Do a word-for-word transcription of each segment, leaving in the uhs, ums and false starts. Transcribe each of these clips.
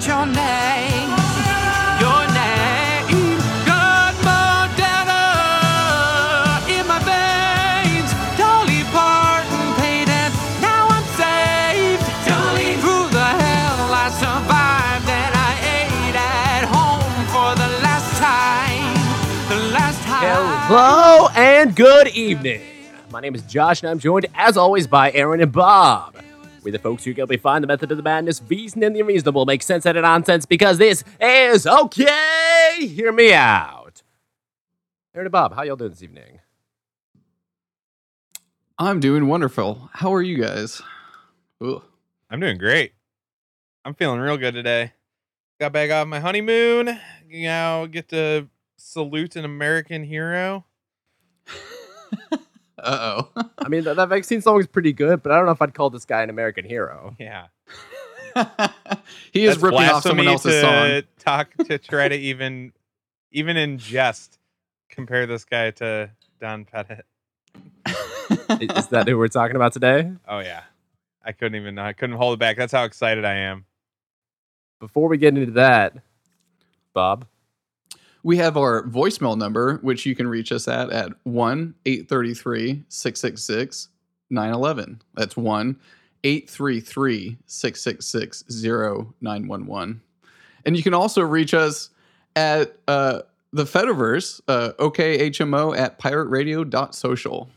out your name. Your name got Moderna in my veins. Dolly Parton paid and now I'm saved. Dolly, through the hell I survived and I ate at home for the last time. The last time. Hello and good evening. My name is Josh, and I'm joined, as always, by Aaron and Bob. We're the folks who can help you find the method of the madness, reason, and the unreasonable. Make sense out of nonsense, because this is okay. Hear me out. Aaron and Bob, how y'all doing this evening? I'm doing wonderful. How are you guys? Ooh. I'm doing great. I'm feeling real good today. Got back off my honeymoon. You know, get to salute an American hero. Uh-oh. I mean, that, that vaccine song is pretty good, but I don't know if I'd call this guy an American hero. Yeah. He is That's ripping off someone else's song. Talk to try to even, even in jest, compare this guy to Don Pettit. Is that who we're talking about today? Oh, yeah. I couldn't even, I couldn't hold it back. That's how excited I am. Before we get into that, Bob. We have our voicemail number, which you can reach us at at one eight three three six six six nine one one. That's one eight three three six six six zero nine one one. And you can also reach us at uh, the Fediverse, uh, O K H M O, at pirate radio dot social.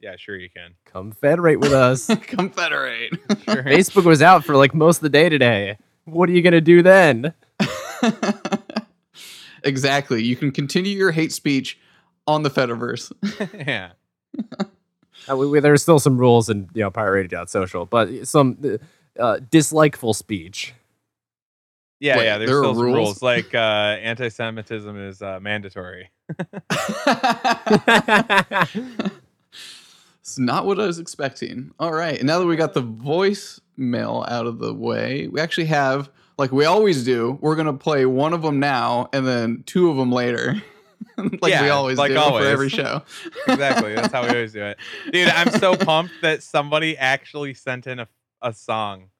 Yeah, sure you can. Come federate with us. Come federate. Sure. Facebook was out for like most of the day today. What are you going to do then? Exactly. You can continue your hate speech on the Fediverse. Yeah. uh, we, we, there are still some rules in, you know, pirate radio dot social, but some uh, dislikeful speech. Yeah, Wait, yeah. There's there still are rules? rules like uh, anti-Semitism is uh, mandatory. It's not what I was expecting. All right. And now that we got the voicemail out of the way, we actually have, like we always do, we're going to play one of them now and then two of them later. like yeah, we always like do always. for every show. Exactly. That's how we always do it. Dude, I'm so pumped that somebody actually sent in a, a song.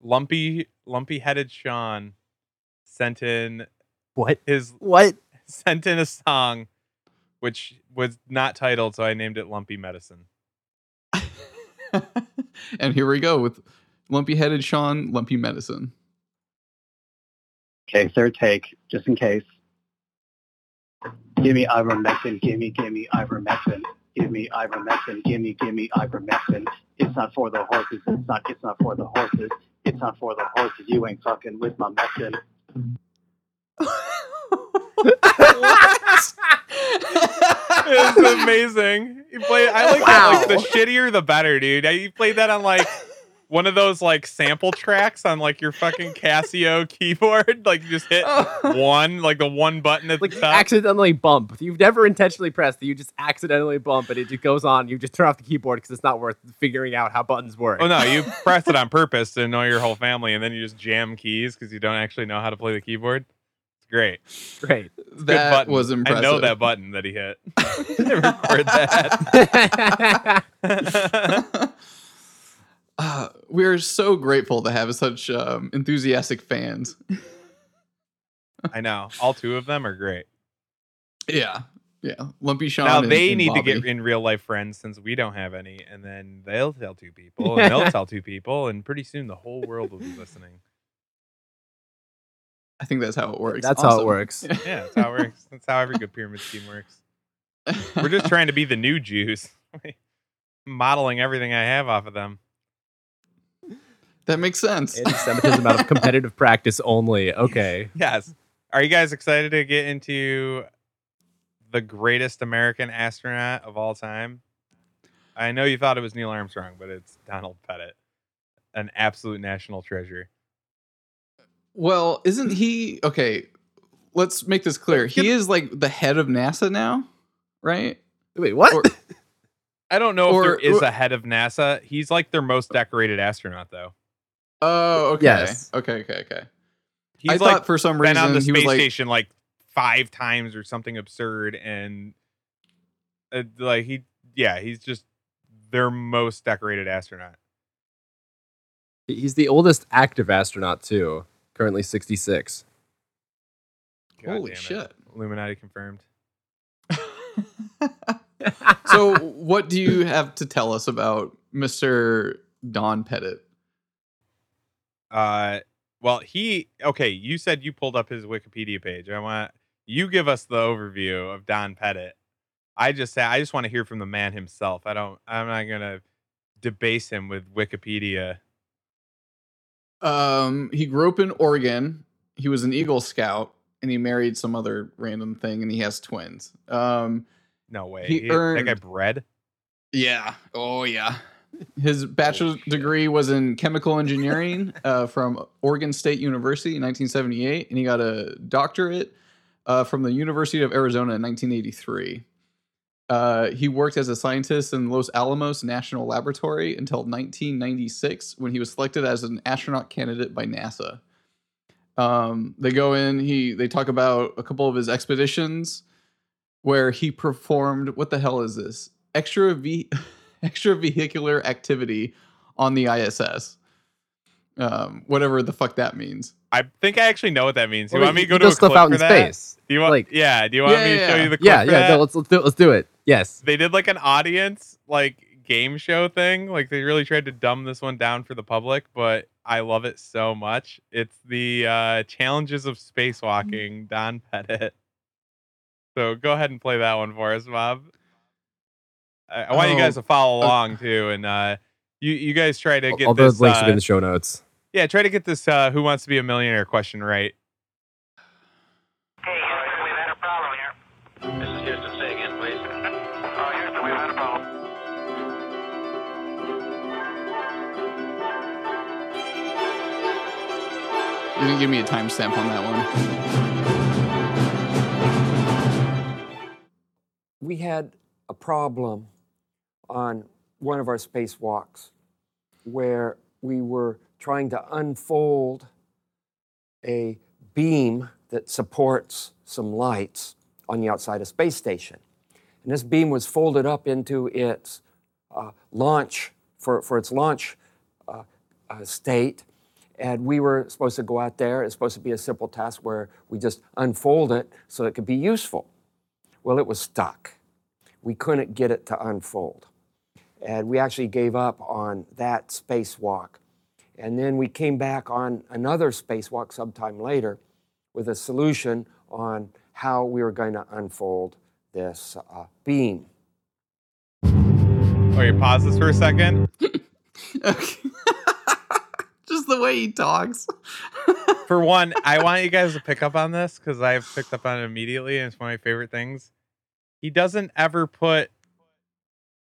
Lumpy Lumpy Headed Sean sent in what his what sent in a song which was not titled, so I named it Lumpy Medicine. And here we go with Lumpy Headed Sean, Lumpy Medicine. Okay, third take, just in case. Gimme ivermectin, gimme, gimme ivermectin. Gimme ivermectin, gimme, gimme ivermectin. It's not for the horses, it's not, it's not for the horses. It's not for the horses, you ain't fucking with my mectin. It was amazing. You played, I like wow. that, like, the shittier the better, dude. You played that on, like... one of those like sample tracks on like your fucking Casio keyboard, like you just hit oh. one, like the one button at like the top. You accidentally bump. You've never intentionally pressed. You just accidentally bump, and it just goes on. You just turn off the keyboard because it's not worth figuring out how buttons work. Oh no, you press it on purpose to annoy your whole family, and then you just jam keys because you don't actually know how to play the keyboard. It's great, great. It's that good button. was impressive. I know that button that he hit. Record that. Uh, we are so grateful to have such um, enthusiastic fans. I know. All two of them are great. Yeah. Yeah. Lumpy Sean. Now, and, they and need Bobby. to get in real life friends since we don't have any. And then they'll tell two people and they'll tell two people. And pretty soon the whole world will be listening. I think that's how it works. That's awesome. how it works. Yeah, that's how it works. That's how every good pyramid scheme works. We're just trying to be the new Jews. Modeling everything I have off of them. That makes sense. Anti-Semitism out of competitive practice only. Okay. Yes. Are you guys excited to get into the greatest American astronaut of all time? I know you thought it was Neil Armstrong, but it's Donald Pettit, an absolute national treasure. Well, isn't he... Okay, let's make this clear. He is like the head of NASA now, right? Wait, what? Or, I don't know or, if there is or, a head of NASA. He's like their most decorated astronaut, though. Oh, okay. Yes. Okay, okay, okay. He's I like thought for some reason been on the space like, station like five times or something absurd, and uh, like he, yeah, he's just their most decorated astronaut. He's the oldest active astronaut too. Currently sixty-six. God Holy shit. Illuminati confirmed. So what do you have to tell us about Mister Don Pettit? Uh, well, he, okay, you said you pulled up his Wikipedia page. I want you give us the overview of Don Pettit. I just say, I just want to hear from the man himself. I don't, I'm not going to debase him with Wikipedia. Um, he grew up in Oregon. He was an Eagle Scout and he married some other random thing and he has twins. Um, No way. He he, earned, that guy bred? Yeah. Oh, yeah. His bachelor's oh, degree was in chemical engineering uh, from Oregon State University in nineteen seventy-eight, and he got a doctorate uh, from the University of Arizona in nineteen eighty-three. Uh, he worked as a scientist in Los Alamos National Laboratory until nineteen ninety-six, when he was selected as an astronaut candidate by NASA. Um, they go in. He they talk about a couple of his expeditions, where he performed, what the hell is this? Extra ve- extravehicular activity on the I S S. Um, whatever the fuck that means. I think I actually know what that means. Do you well, want me to go to a clip out for in that? Space. Do you want, like, yeah, do you want yeah, me to yeah. show you the clip yeah, for yeah, that? Yeah, no, let's, let's, do, let's do it. Yes. They did like an audience like game show thing. Like they really tried to dumb this one down for the public, but I love it so much. It's the uh, Challenges of Spacewalking, Don Pettit. So go ahead and play that one for us, Bob. I, I want oh, you guys to follow along, uh, too. And uh, you, you guys try to get all this. All those links uh, are in the show notes. Yeah, try to get this uh, Who Wants to Be a Millionaire question right. Hey, Houston, we've had a problem here. This is Houston. Say again, please. Oh, Houston, we've had a problem. You didn't give me a timestamp on that one. We had a problem on one of our spacewalks where we were trying to unfold a beam that supports some lights on the outside of space station. And this beam was folded up into its uh, launch, for, for its launch uh, uh, state. And we were supposed to go out there. It's supposed to be a simple task where we just unfold it so it could be useful. Well, it was stuck. We couldn't get it to unfold. And we actually gave up on that spacewalk. And then we came back on another spacewalk sometime later with a solution on how we were going to unfold this uh, beam. Okay, pause this for a second. Just the way he talks. For one, I want you guys to pick up on this because I've picked up on it immediately and it's one of my favorite things. He doesn't ever put,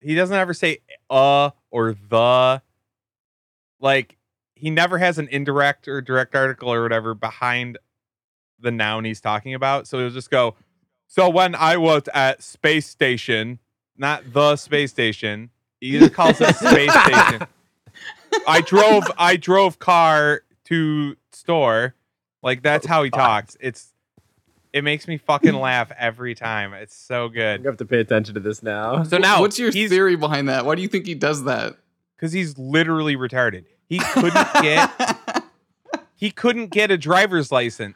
he doesn't ever say uh or the. Like, he never has an indirect or direct article or whatever behind the noun he's talking about. So he'll just go, so when I was at space station, not the space station, he just calls it space station. I drove, I drove car to store. Like, that's how he talks. It's, It makes me fucking laugh every time. It's so good. You have to pay attention to this now. So now, what's your theory behind that? Why do you think he does that? Because he's literally retarded. He couldn't get. he couldn't get a driver's license.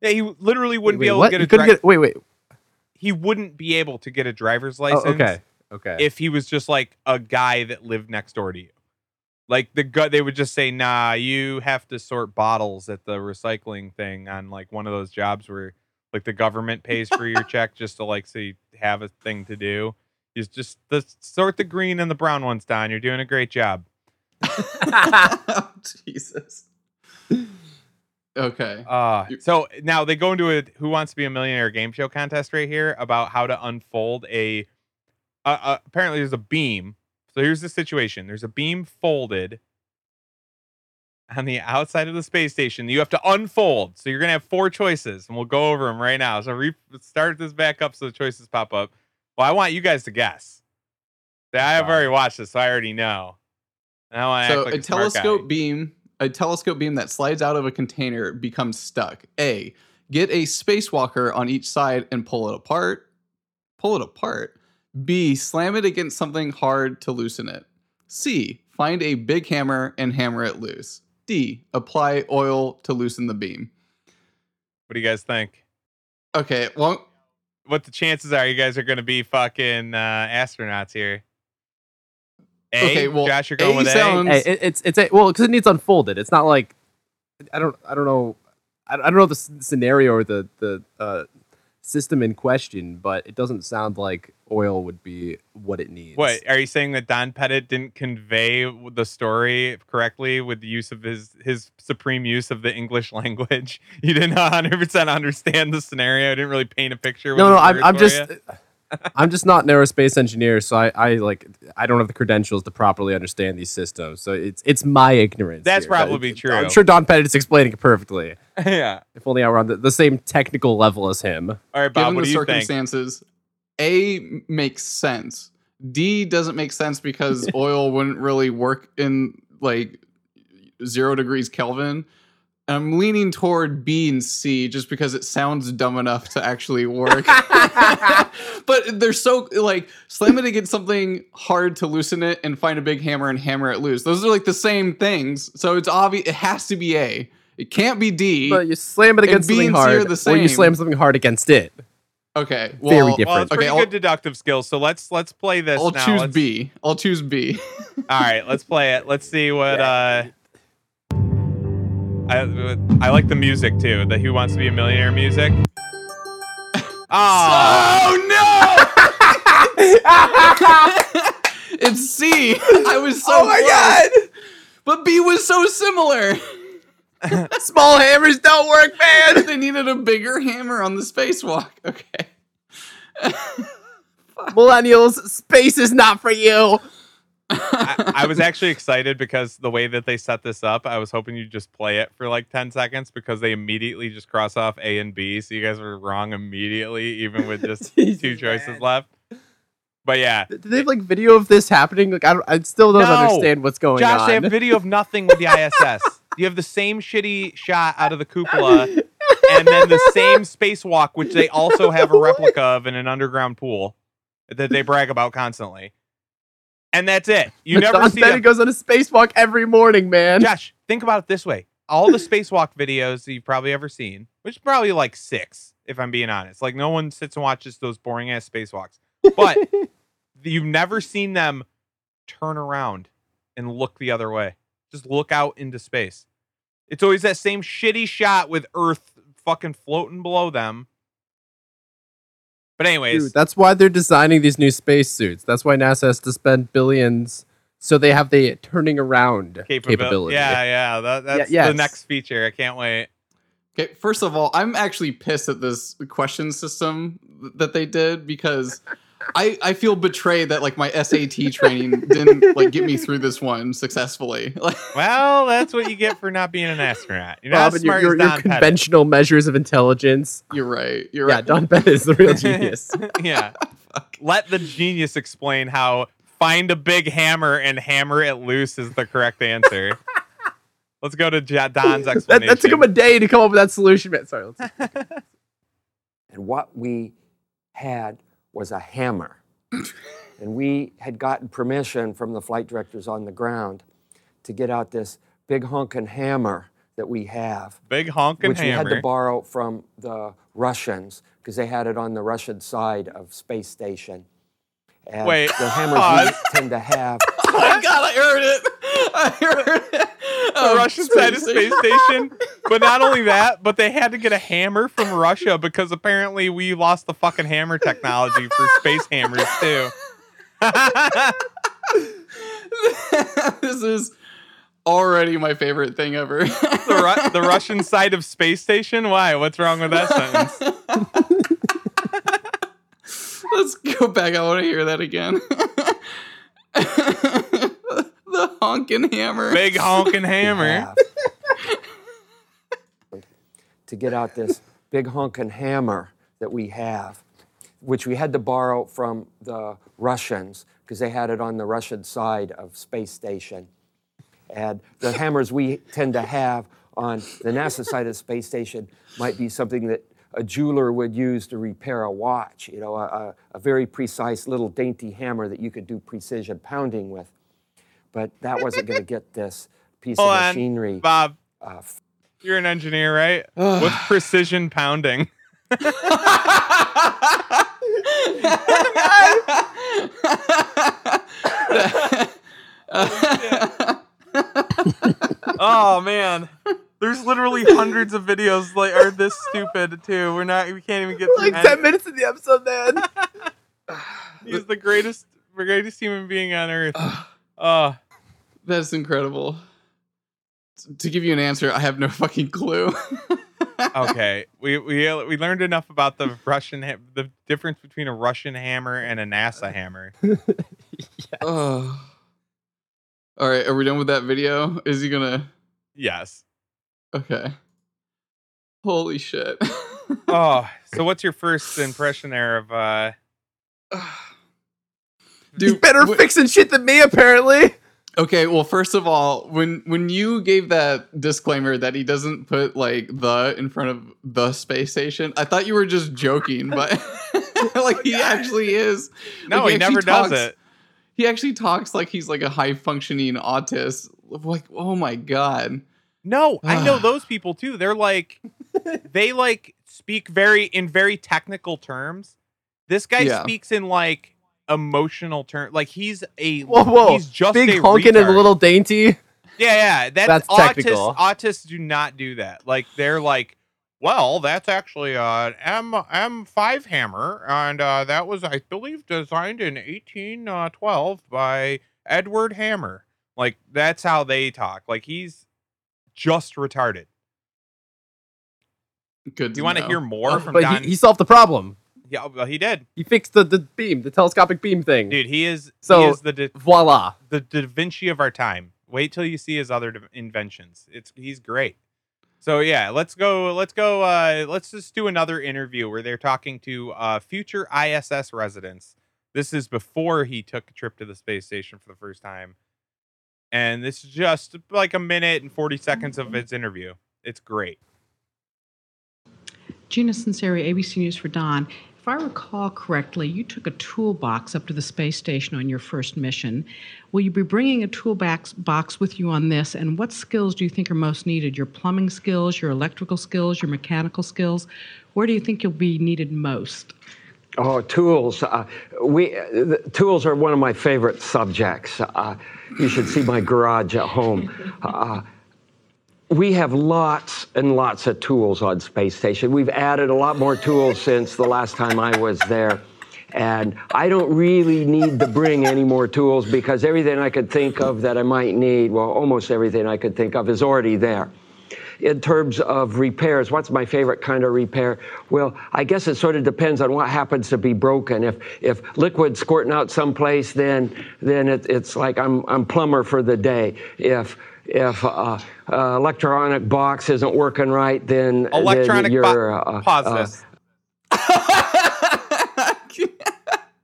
Yeah, he literally wouldn't wait, be able what? to get he a. Dri- get, wait, wait. He wouldn't be able to get a driver's license. Oh, okay. Okay. If he was just like a guy that lived next door to you, like the guy, they would just say, "Nah, you have to sort bottles at the recycling thing on like one of those jobs where." Like the government pays for your check just to like, so you have a thing to do. Is just the sort the green and the brown ones, Don. You're doing a great job. Oh, Jesus. Okay. Uh, so now they go into a Who Wants to Be a Millionaire game show contest right here about how to unfold a, uh, uh, apparently there's a beam. So here's the situation. There's a beam folded on the outside of the space station, you have to unfold. So you're going to have four choices, and we'll go over them right now. So re- start this back up so the choices pop up. Well, I want you guys to guess. See, I have wow. already watched this, so I already know. And I want to so act like a, a telescope beam, a telescope beam that slides out of a container becomes stuck. A, get a spacewalker on each side and pull it apart. Pull it apart. B, slam it against something hard to loosen it. C, find a big hammer and hammer it loose. D, apply oil to loosen the beam. What do you guys think? Okay, well... what the chances are you guys are going to be fucking uh, astronauts here? A, okay, well, Josh, you're going a with sounds... A. It, it's it's a, well because it needs unfolded. It's not like I don't I don't know I don't know the scenario or the the uh, system in question, but it doesn't sound like oil would be what it needs. What are you saying, that Don Pettit didn't convey the story correctly with the use of his his supreme use of the English language? You didn't one hundred percent understand the scenario. I didn't really paint a picture. No, no, I'm, I'm just. I'm just not an aerospace engineer, so I, I like I don't have the credentials to properly understand these systems. So it's it's my ignorance. That's here. probably it's, true. I'm sure Don Pettit is explaining it perfectly. Yeah. If only I were on the, the same technical level as him. All right, Bob. Given what the do you circumstances, think? A makes sense. D doesn't make sense because oil wouldn't really work in like zero degrees Kelvin. I'm leaning toward B and C just because it sounds dumb enough to actually work. But they're so, like, slam it against something hard to loosen it and find a big hammer and hammer it loose. Those are, like, the same things. So it's obvious. It has to be A. It can't be D. But you slam it against something hard. Or you slam something hard against it. Okay. Well, Very different. Well, it's pretty okay, good I'll, deductive skills. So let's let's play this I'll now. choose let's, B. I'll choose B. All right. Let's play it. Let's see what... Uh, I, I like the music too. The Who Wants to Be a Millionaire music. Oh, oh no! It's C. I was so. Oh my close. God! But B was so similar. Small hammers don't work, man. They needed a bigger hammer on the spacewalk. Okay. Millennials, space is not for you. I, I was actually excited because the way that they set this up, I was hoping you'd just play it for like ten seconds because they immediately just cross off A and B. So you guys were wrong immediately, even with just Jeez, two choices man. left. But yeah. Did they have like video of this happening? Like I, don't, I still don't no. understand what's going Josh, on. Josh, they have video of nothing with the I S S. You have the same shitty shot out of the cupola and then the same spacewalk, which they also have a replica of in an underground pool that they brag about constantly. And that's it. You but never Don see Pettit goes on a spacewalk every morning, man. Josh, think about it this way. All the spacewalk videos that you've probably ever seen, which is probably like six, if I'm being honest. Like, no one sits and watches those boring-ass spacewalks. But you've never seen them turn around and look the other way. Just look out into space. It's always that same shitty shot with Earth fucking floating below them. But anyways, dude, that's why they're designing these new spacesuits. That's why NASA has to spend billions so they have the turning around Capabil- capability. Yeah, yeah, that, that's yeah, yes. the next feature. I can't wait. Okay, first of all, I'm actually pissed at this question system that they did because I I feel betrayed that like my S A T training didn't like get me through this one successfully. Well, that's what you get for not being an astronaut. You're not Bob, as smart your, your, as Don your conventional Pettit. measures of intelligence. You're right. You're yeah, right. Don Pettit is the real genius. Yeah. Let the genius explain how find a big hammer and hammer it loose is the correct answer. Let's go to Don's explanation. that, that took him a day to come up with that solution. Man. Sorry. Let's... And what we had was a hammer. And we had gotten permission from the flight directors on the ground to get out this big honkin' hammer that we have. Big honkin' hammer. Which we had to borrow from the Russians, because they had it on the Russian side of space station. And Wait. the hammers oh, we tend to have... Oh my God, I heard it! I heard it! The Russian side of space station. But not only that, but they had to get a hammer from Russia because apparently we lost the fucking hammer technology for space hammers too. This is already my favorite thing ever. The, Ru- the Russian side of space station? Why? What's wrong with that sentence? Let's go back. I want to hear that again. The honkin' hammer. Big honkin' hammer. To get out this big honkin' hammer that we have, which we had to borrow from the Russians, because they had it on the Russian side of space station. And the hammers we tend to have on the NASA side of space station might be something that a jeweler would use to repair a watch, you know, a, a very precise little dainty hammer that you could do precision pounding with. But that wasn't going to get this piece Hold of machinery. On, Bob, uh, you're an engineer, right? What's precision pounding? Oh man, there's literally hundreds of videos like are this stupid too. We're not, we can't even get through like ten minutes of the episode, man. He's the greatest, greatest human being on earth. Oh, that's incredible. T- to give you an answer, I have no fucking clue. Okay, we we we learned enough about the Russian ha- the difference between a Russian hammer and a NASA hammer. Yes. Oh. All right, are we done with that video? Is he gonna? Yes. Okay. Holy shit. Oh, so what's your first impression there of? Uh... Dude, he's better wh- fixing shit than me, apparently. Okay, well, first of all, when when you gave that disclaimer that he doesn't put like the in front of the space station, I thought you were just joking, but like oh, he God. actually is. No, like, he, he never talks, does it. He actually talks like he's like a high functioning autist. Like, oh my God. No, I know those people too. They're like, they like speak very in very technical terms. This guy yeah. speaks in like. Emotional turn, like he's a whoa, whoa. He's just big a honking retard. And a little dainty. Yeah, yeah, that's, that's autists, technical. Autists do not do that. Like they're like, well, that's actually an M M5 hammer, and uh, that was, I believe, designed in eighteen twelve by Edward Hammer. Like that's how they talk. Like he's just retarded. Good. Do you want to hear more? From but Don? He, he solved the problem. Yeah, well, he did. He fixed the, the beam, the telescopic beam thing. Dude, he is, so, he is the da, voila, the Da Vinci of our time. Wait till you see his other da, inventions. It's he's great. So yeah, let's go. Let's go. Uh, let's just do another interview where they're talking to uh, future I S S residents. This is before he took a trip to the space station for the first time, and this is just like a minute and forty seconds of his interview. It's great. Gina Sinceri, A B C News for Don. If I recall correctly, you took a toolbox up to the space station on your first mission. Will you be bringing a toolbox box with you on this? And what skills do you think are most needed? Your plumbing skills, your electrical skills, your mechanical skills? Where do you think you'll be needed most? Oh, tools. Uh, we uh, the, tools are one of my favorite subjects. Uh, you should see my garage at home. Uh, We have lots and lots of tools on Space Station. We've added a lot more tools since the last time I was there. And I don't really need to bring any more tools because everything I could think of that I might need, well, almost everything I could think of is already there. In terms of repairs, what's my favorite kind of repair? Well, I guess it sort of depends on what happens to be broken. If if liquid's squirting out someplace, then then it, it's like I'm I'm plumber for the day. If if uh, uh, electronic box isn't working right, then electronic then you're, bo- uh, pause uh, this. Oh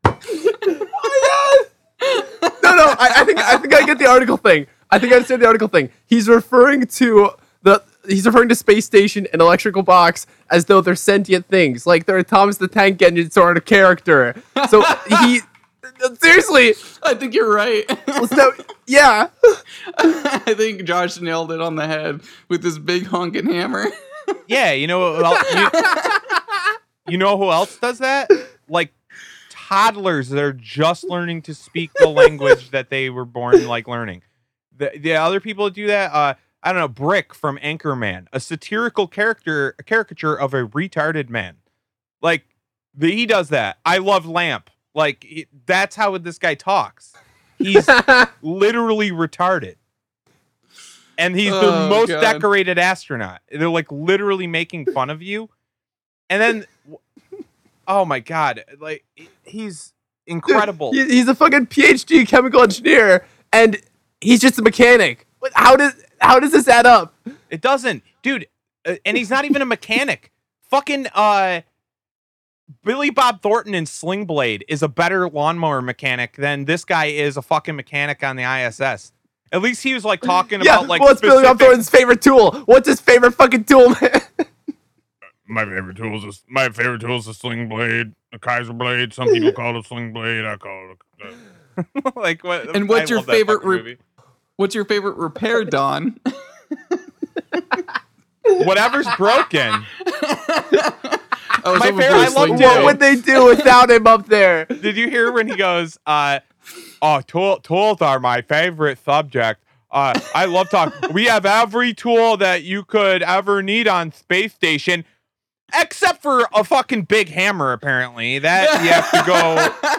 my God! No, no, I, I think I think I get the article thing. I think I understand the article thing. He's referring to. The, he's referring to space station and electrical box as though they're sentient things. Like they're Thomas the Tank Engine sort of character. So he... Seriously! I think you're right. So, yeah. I think Josh nailed it on the head with this big honking hammer. Yeah, you know... You, you know who else does that? Like toddlers that are just learning to speak the language that they were born like learning. The, the other people that do that... Uh, I don't know, Brick from Anchorman, a satirical character, a caricature of a retarded man. Like, the, he does that. I love Lamp. Like, it, that's how this guy talks. He's literally retarded. And he's oh, the most God. decorated astronaut. They're, like, literally making fun of you. And then, oh, my God. Like, he's incredible. Dude, he's a fucking PhD chemical engineer, and he's just a mechanic. How does... How does this add up? It doesn't. Dude, uh, and he's not even a mechanic. Fucking uh, Billy Bob Thornton in Sling Blade is a better lawnmower mechanic than this guy is a fucking mechanic on the I S S. At least he was like talking yeah, about like... What's specific... Billy Bob Thornton's favorite tool? What's his favorite fucking tool, man? My favorite tool is a, my favorite tool is a sling blade, a Kaiser blade. Some people call it a sling blade. I call it a... like what? And what's I your favorite... What's your favorite repair, Don? Whatever's broken. Oh, my favorite, I love what would they do without him up there? Did you hear when he goes, uh, oh, tool, tools are my favorite subject. Uh, I love talking. We have every tool that you could ever need on space station, except for a fucking big hammer, apparently. That you have to go...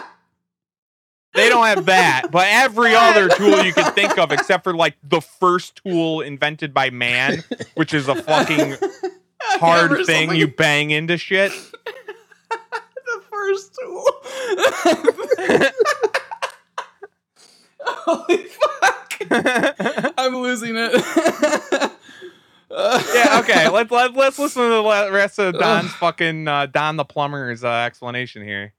They don't have that, but every other tool you can think of, except for, like, the first tool invented by man, which is a fucking... hard hammer thing something. You bang into shit. The first tool. Holy fuck! I'm losing it. Yeah. Okay. Let's let, let's listen to the rest of Don's fucking uh, Don the plumber's uh, explanation here.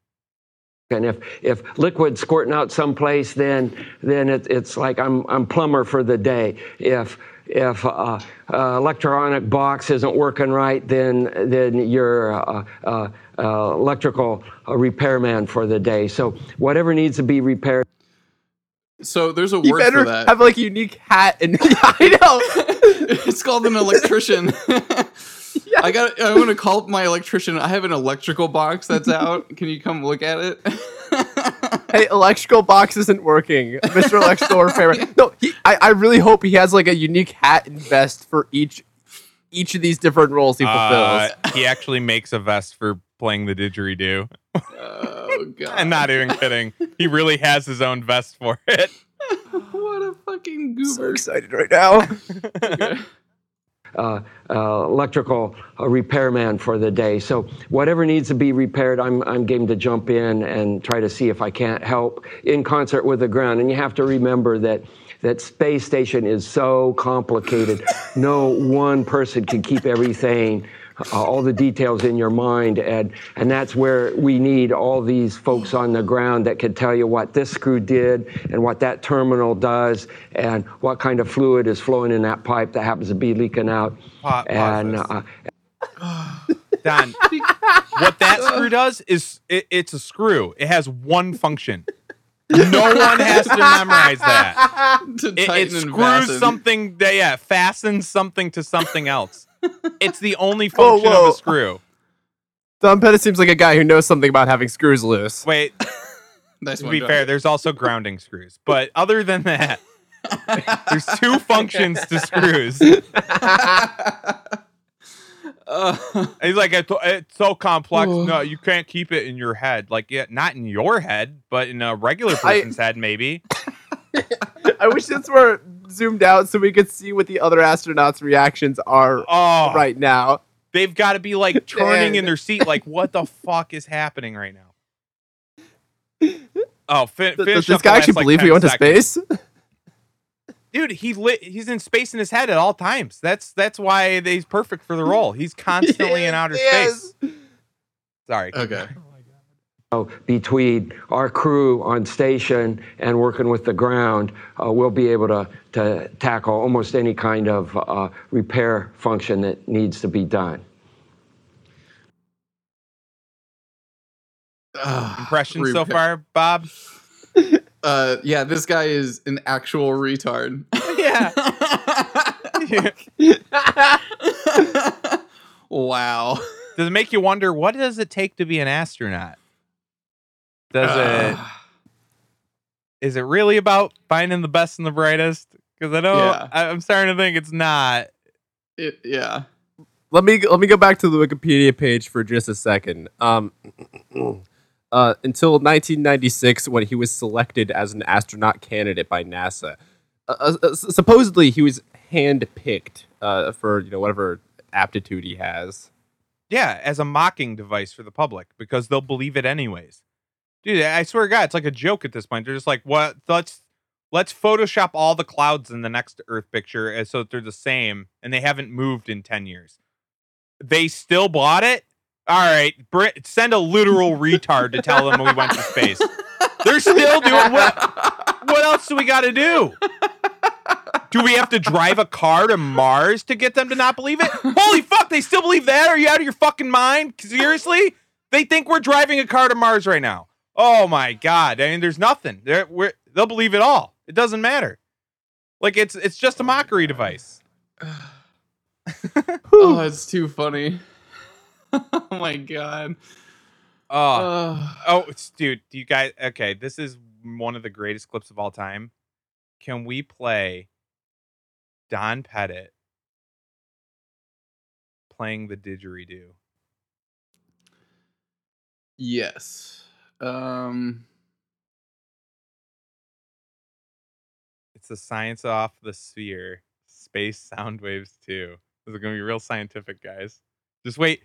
And if if liquid's squirting out someplace, then then it, it's like I'm I'm plumber for the day. If If an uh, uh, electronic box isn't working right, then then you're uh, uh, uh, electrical uh, repairman for the day. So whatever needs to be repaired. So there's a you word for that. Have like a unique hat, and I know it's called an electrician. Yeah. I got. I want to call my electrician. I have an electrical box that's out. Can you come look at it? Hey, electrical box isn't working, Mister Electrical Repairman. No, he, I, I really hope he has like a unique hat and vest for each each of these different roles he fulfills. Uh, he actually makes a vest for playing the didgeridoo. Oh god! I'm not even kidding. He really has his own vest for it. What a fucking goober! So excited right now. Okay. Uh, uh, electrical uh, repairman for the day. So whatever needs to be repaired, I'm I'm game to jump in and try to see if I can't help in concert with the ground. And you have to remember that that space station is so complicated. No one person can keep everything, uh, all the details in your mind. And, and that's where we need all these folks on the ground that can tell you what this screw did and what that terminal does and what kind of fluid is flowing in that pipe that happens to be leaking out. Pop, and uh, Don, what that screw does is it, it's a screw. It has one function. No one has to memorize that. To it it screws fasten. something, that, yeah, fastens something to something else. It's the only function whoa, whoa. of a screw. Don Pettit seems like a guy who knows something about having screws loose. Wait, nice to one, be fair, there's also grounding screws. But other than that, there's two functions to screws. Uh, he's like, it's so complex. Ooh. No, you can't keep it in your head. Like, yeah, not in your head, but in a regular person's I, head, maybe. I wish this were zoomed out so we could see what the other astronauts' reactions are oh, right now. They've got to be like turning Man. in their seat, like, what the fuck is happening right now? Oh, fin- Th- finish does this guy actually last, believe like, we went seconds. to space? Dude, he lit, he's in space in his head at all times. That's that's why he's perfect for the role. He's constantly in outer yes. space. Sorry. Okay. Oh, between our crew on station and working with the ground, uh, we'll be able to, to tackle almost any kind of uh, repair function that needs to be done. Uh, Impressions repair. so far, Bob? Uh, yeah, this guy is an actual retard. Yeah. Yeah. Wow. Does it make you wonder, what does it take to be an astronaut? Does uh, it... Is it really about finding the best and the brightest? Because I know... Yeah. I, I'm starting to think it's not. It, yeah. Let me, let me go back to the Wikipedia page for just a second. Um... Uh, until nineteen ninety-six, when he was selected as an astronaut candidate by NASA, uh, uh, supposedly he was handpicked uh, for you know whatever aptitude he has. Yeah, as a mocking device for the public because they'll believe it anyways. Dude, I swear to God, it's like a joke at this point. They're just like, "What? Let's let's Photoshop all the clouds in the next Earth picture as so that they're the same, and they haven't moved in ten years." They still bought it. All right, Brit, send a literal retard to tell them we went to space. They're still doing what? What else do we got to do? Do we have to drive a car to Mars to get them to not believe it? Holy fuck, they still believe that? Are you out of your fucking mind? Seriously? They think we're driving a car to Mars right now. Oh my God. I mean, there's nothing. They're, we're, they'll believe it all. It doesn't matter. Like, it's it's just a mockery device. Oh, it's too funny. Oh, my God. Oh, uh, oh, it's, dude, do you guys... Okay, this is one of the greatest clips of all time. Can we play Don Pettit playing the didgeridoo? Yes. Um... The science off the sphere, space sound waves too. This is gonna be real scientific, guys. Just wait.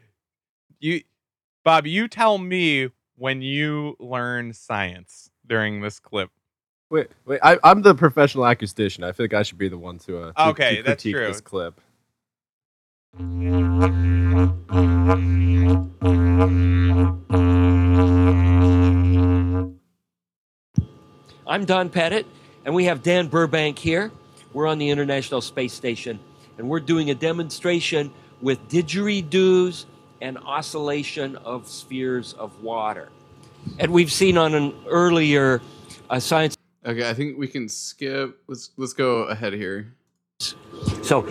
You, Bob, you tell me when you learn science during this clip. Wait, wait. I, I'm the professional acoustician. I think I should be the one to uh, to, okay, to critique that's true. This clip. I'm Don Pettit. And we have Dan Burbank here. We're on the International Space Station, and we're doing a demonstration with didgeridoos and oscillation of spheres of water. And we've seen on an earlier uh, science... Okay, I think we can skip. Let's let's go ahead here. So,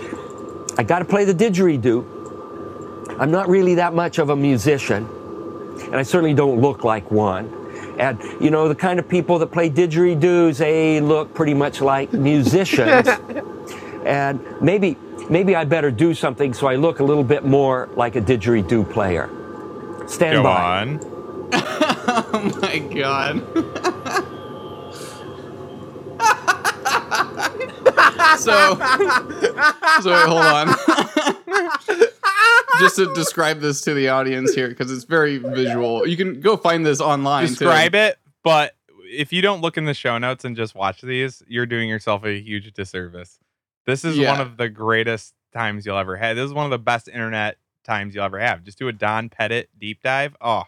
I got to play the didgeridoo. I'm not really that much of a musician, and I certainly don't look like one. And, you know, the kind of people that play didgeridoos, they look pretty much like musicians. And maybe maybe I better do something so I look a little bit more like a didgeridoo player. Stand Go by. On. Oh, my God. so, so, wait, hold on. Just to describe this to the audience here, because it's very visual. You can go find this online. Describe too. it, but if you don't look in the show notes and just watch these, you're doing yourself a huge disservice. This is yeah. one of the greatest times you'll ever have. This is one of the best internet times you'll ever have. Just do a Don Pettit deep dive. Oh,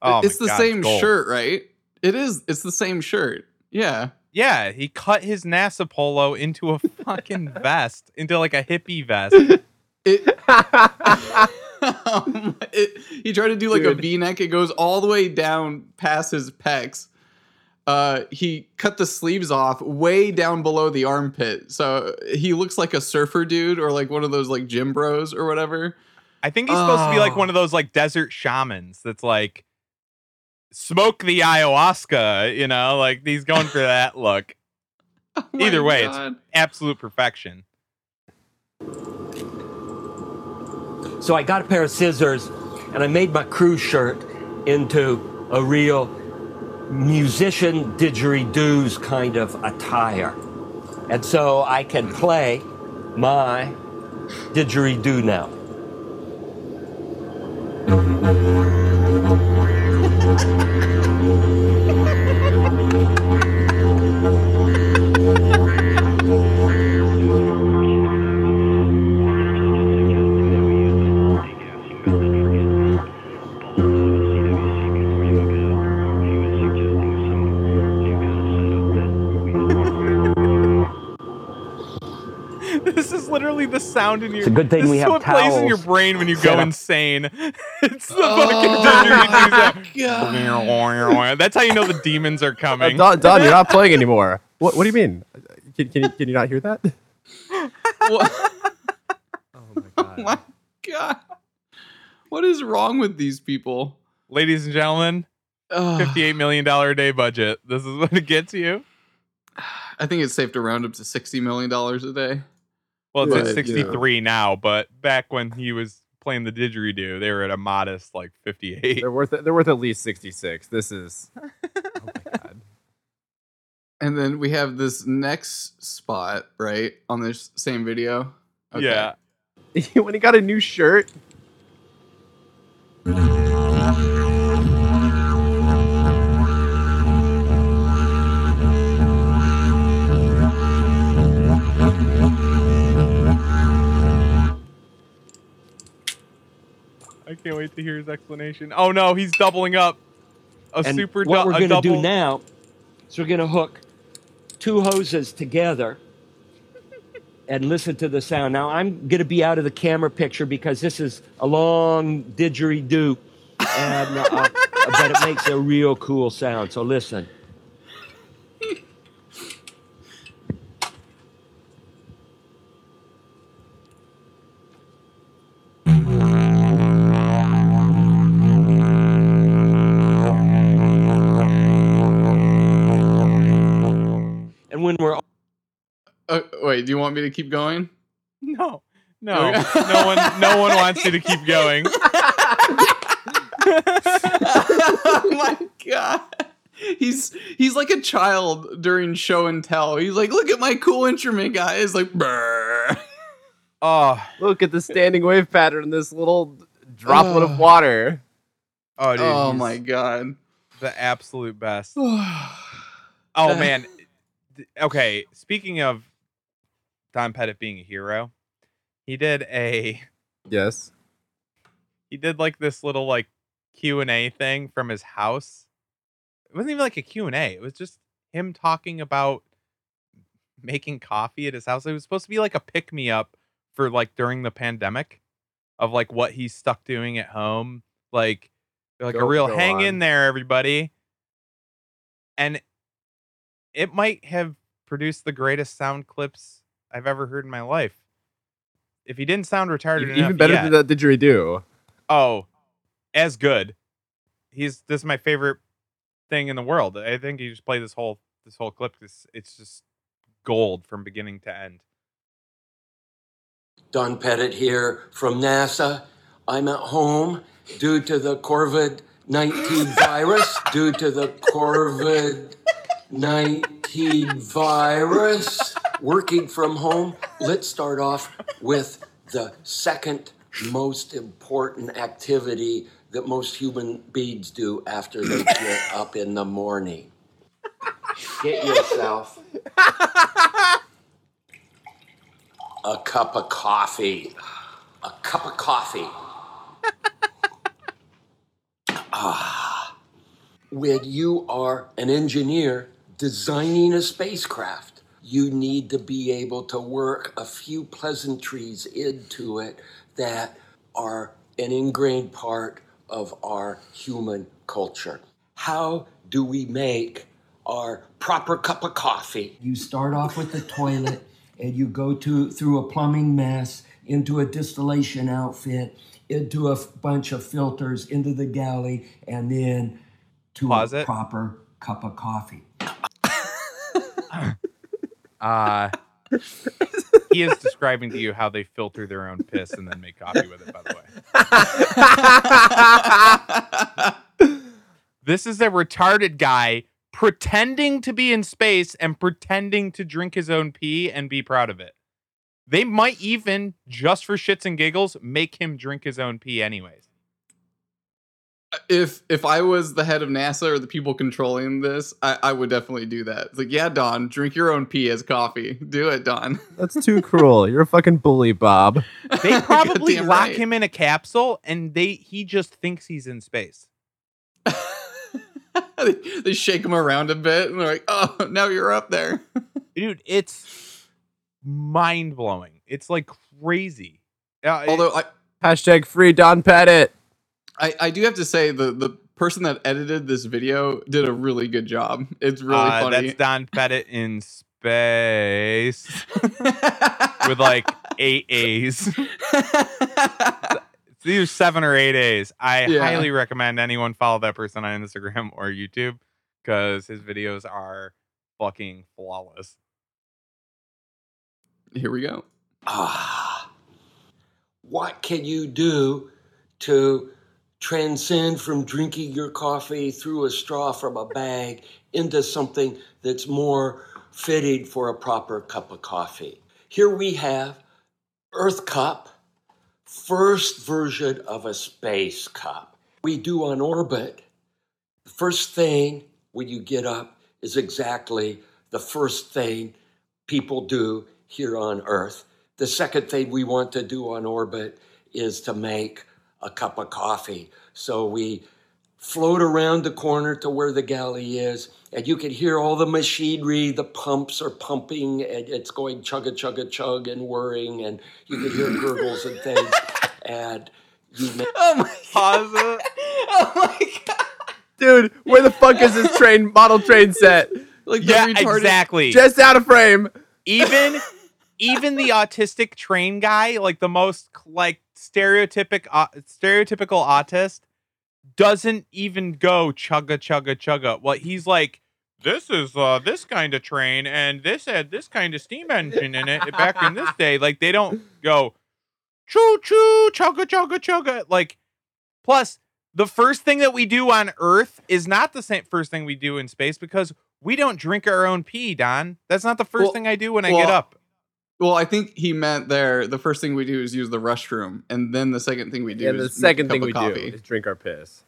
oh it's the God, same gold. shirt, right? It is. It's the same shirt. Yeah. Yeah, he cut his NASA polo into a fucking vest, into like a hippie vest. It, um, it, he tried to do like Dude. a V-neck. It goes all the way down past his pecs. Uh, he cut the sleeves off way down below the armpit, so he looks like a surfer dude or like one of those like gym bros or whatever. I think he's oh. supposed to be like one of those like desert shamans that's like smoke the ayahuasca, you know, like he's going for that look. Oh Either way, God. it's absolute perfection. So I got a pair of scissors and I made my crew shirt into a real musician didgeridoos kind of attire. And so I can play my didgeridoo now. The sound in your it's a good thing we have towels. Plays in your brain when you go insane. It's the oh, fucking didgeridoo. That's how you know the demons are coming. Uh, Don, Don, you're not playing anymore. What? What do you mean? Can, can, you, can you not hear that? What? Oh my God! Oh my God! What is wrong with these people? Ladies and gentlemen, uh, fifty-eight million dollar a day budget. This is what it gets you. I think it's safe to round up to sixty million dollars a day. Well, it's right, at sixty-three yeah. now, but back when he was playing the didgeridoo, they were at a modest like fifty-eight. They're worth they're worth at least sixty-six. This is oh my God. And then we have this next spot, right, on this same video. Okay. Yeah. When he got a new shirt. I can't wait to hear his explanation. Oh, no, he's doubling up. A and super du- what we're going to do now is we're going to hook two hoses together and listen to the sound. Now, I'm going to be out of the camera picture because this is a long didgeridoo, and, uh, but it makes a real cool sound. So listen. Wait, do you want me to keep going? No. No. no one no one wants you to keep going. Oh my God. He's he's like a child during show and tell. He's like, look at my cool instrument, guys. Like, brr. Oh, look at the standing wave pattern, this little droplet oh. of water. Oh, dude, oh my God. The absolute best. oh, man. Okay, speaking of Don Pettit being a hero, he did a... Yes. He did, like, this little, like, Q and A thing from his house. It wasn't even, like, a Q and A. It was just him talking about making coffee at his house. It was supposed to be, like, a pick-me-up for, like, during the pandemic of, like, what he stuck doing at home. Like, like go, a real hang on. in there, everybody. And it might have produced the greatest sound clips I've ever heard in my life. If he didn't sound retarded even enough, better yet, than that didgeridoo. Oh, as good. He's this is my favorite thing in the world. I think you just play this whole this whole clip. It's it's just gold from beginning to end. Don Pettit here from NASA. I'm at home due to the COVID nineteen virus. Due to the COVID nineteen virus. Working from home. Let's start off with the second most important activity that most human beings do after they get up in the morning. Get yourself a cup of coffee. A cup of coffee. Ah, when you are an engineer designing a spacecraft, you need to be able to work a few pleasantries into it that are an ingrained part of our human culture. How do we make our proper cup of coffee? You start off with the toilet and you go to through a plumbing mess, into a distillation outfit, into a bunch of filters, into the galley, and then to Pause a it. proper cup of coffee. Uh, he is describing to you how they filter their own piss and then make coffee with it, by the way. This is a retarded guy pretending to be in space and pretending to drink his own pee and be proud of it. They might even, just for shits and giggles, make him drink his own pee anyways. If if I was the head of NASA or the people controlling this, I, I would definitely do that. It's like, yeah, Don, drink your own pee as coffee. Do it, Don. That's too cruel. You're a fucking bully, Bob. They probably lock right. him in a capsule, and they he just thinks he's in space. they, they shake him around a bit, and they're like, oh, now you're up there. Dude, it's mind-blowing. It's, like, crazy. Uh, Although, I, hashtag free Don Pettit. I, I do have to say the, the person that edited this video did a really good job. It's really uh, funny. That's Don Pettit in space with like eight A's. These are seven or eight A's. I yeah. highly recommend anyone follow that person on Instagram or YouTube because his videos are fucking flawless. Here we go. Ah, what can you do to transcend from drinking your coffee through a straw from a bag into something that's more fitted for a proper cup of coffee? Here we have Earth Cup, first version of a space cup. We do on orbit. The first thing when you get up is exactly the first thing people do here on Earth. The second thing we want to do on orbit is to make a cup of coffee. So we float around the corner to where the galley is, and you can hear all the machinery, the pumps are pumping, and it's going chugga, chugga, chug, and whirring, and you can hear gurgles and things. And you make- oh my God. Oh my God. Dude, where the fuck is this train model train set? Like, yeah, exactly. Just out of frame. Even, even the autistic train guy, like the most, like, stereotypic uh, stereotypical autist doesn't even go chugga chugga chugga. Well, he's like this is uh, this kind of train, and this had this kind of steam engine in it back in this day. Like, they don't go, choo choo, chugga chugga chugga. Like, plus, the first thing that we do on Earth is not the same first thing we do in space, because we don't drink our own pee, Don. That's not the first well, thing I do when well, I get up. Well, I think he meant there, the first thing we do is use the restroom, and then the second thing we do yeah, is the second make a cup thing of we coffee. do is drink our piss.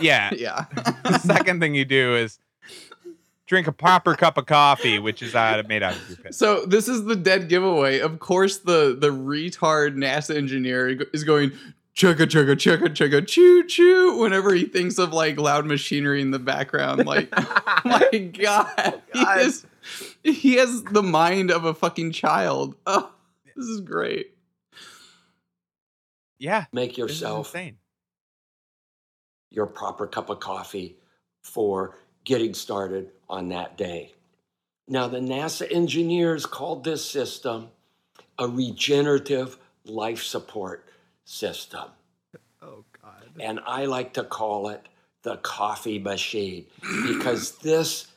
Yeah, yeah. The second thing you do is drink a proper cup of coffee, which is out of, made out of your piss. So this is the dead giveaway. Of course, the the retard NASA engineer is going chugga chugga chugga chugga choo choo whenever he thinks of like loud machinery in the background. Like, my God, he is, he has the mind of a fucking child. Oh, this is great. Yeah, make yourself your proper cup of coffee for getting started on that day. Now, the NASA engineers called this system a regenerative life support system. Oh, God. And I like to call it the coffee machine, because this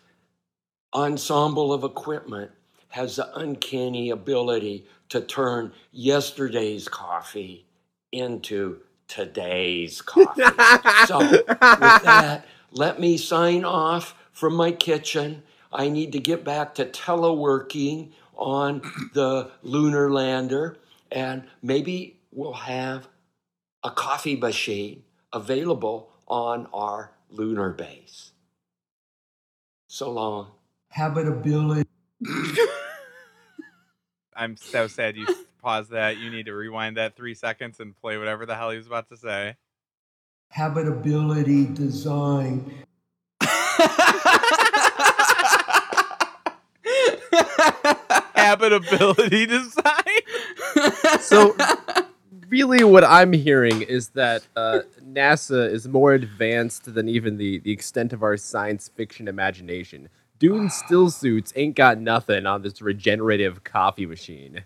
ensemble of equipment has the uncanny ability to turn yesterday's coffee into today's coffee. So with that, let me sign off from my kitchen. I need to get back to teleworking on the lunar lander, and maybe we'll have a coffee machine available on our lunar base. So long. Habitability. I'm so sad you paused that. You need to rewind that three seconds and play whatever the hell he was about to say. Habitability design. Habitability design. So really what I'm hearing is that uh, NASA is more advanced than even the, the extent of our science fiction imagination. Dune still suits ain't got nothing on this regenerative coffee machine.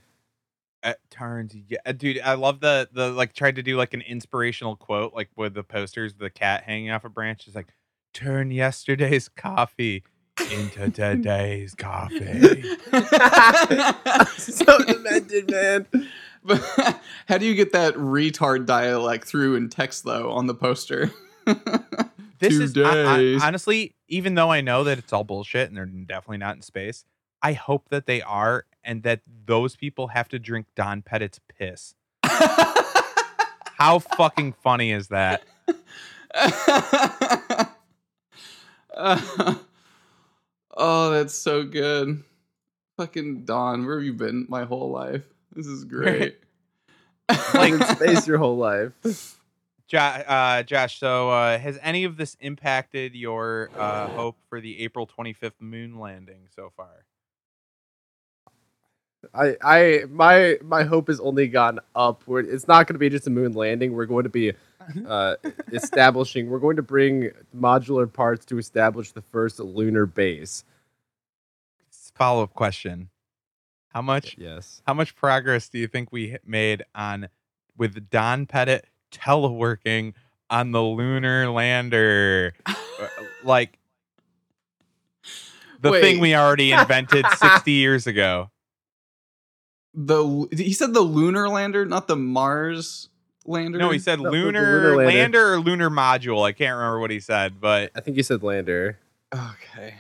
It turns, yeah, dude. I love the the like tried to do like an inspirational quote, like with the posters, the cat hanging off a branch is like, turn yesterday's coffee into today's coffee. So demented, man. But how do you get that retard dialect through in text though on the poster? This is I, I, honestly, even though I know that it's all bullshit and they're definitely not in space, I hope that they are. And that those people have to drink Don Pettit's piss. How fucking funny is that? uh, oh, that's so good. Fucking Don, where have you been my whole life? This is great. Like, in space your whole life. Josh, uh, Josh so uh, has any of this impacted your uh, hope for the April twenty-fifth moon landing so far? I, I, my, my hope has only gone up. We're, it's not going to be just a moon landing. We're going to be uh, establishing. We're going to bring modular parts to establish the first lunar base. Follow up question: How much? Yes. How much progress do you think we made on with Don Pettit teleworking on the lunar lander? Like the Wait. thing we already invented sixty years ago. The he said the lunar lander, not the Mars lander. No, he said no, lunar, lunar lander. lander or lunar module. I can't remember what he said, but I think he said lander. Okay.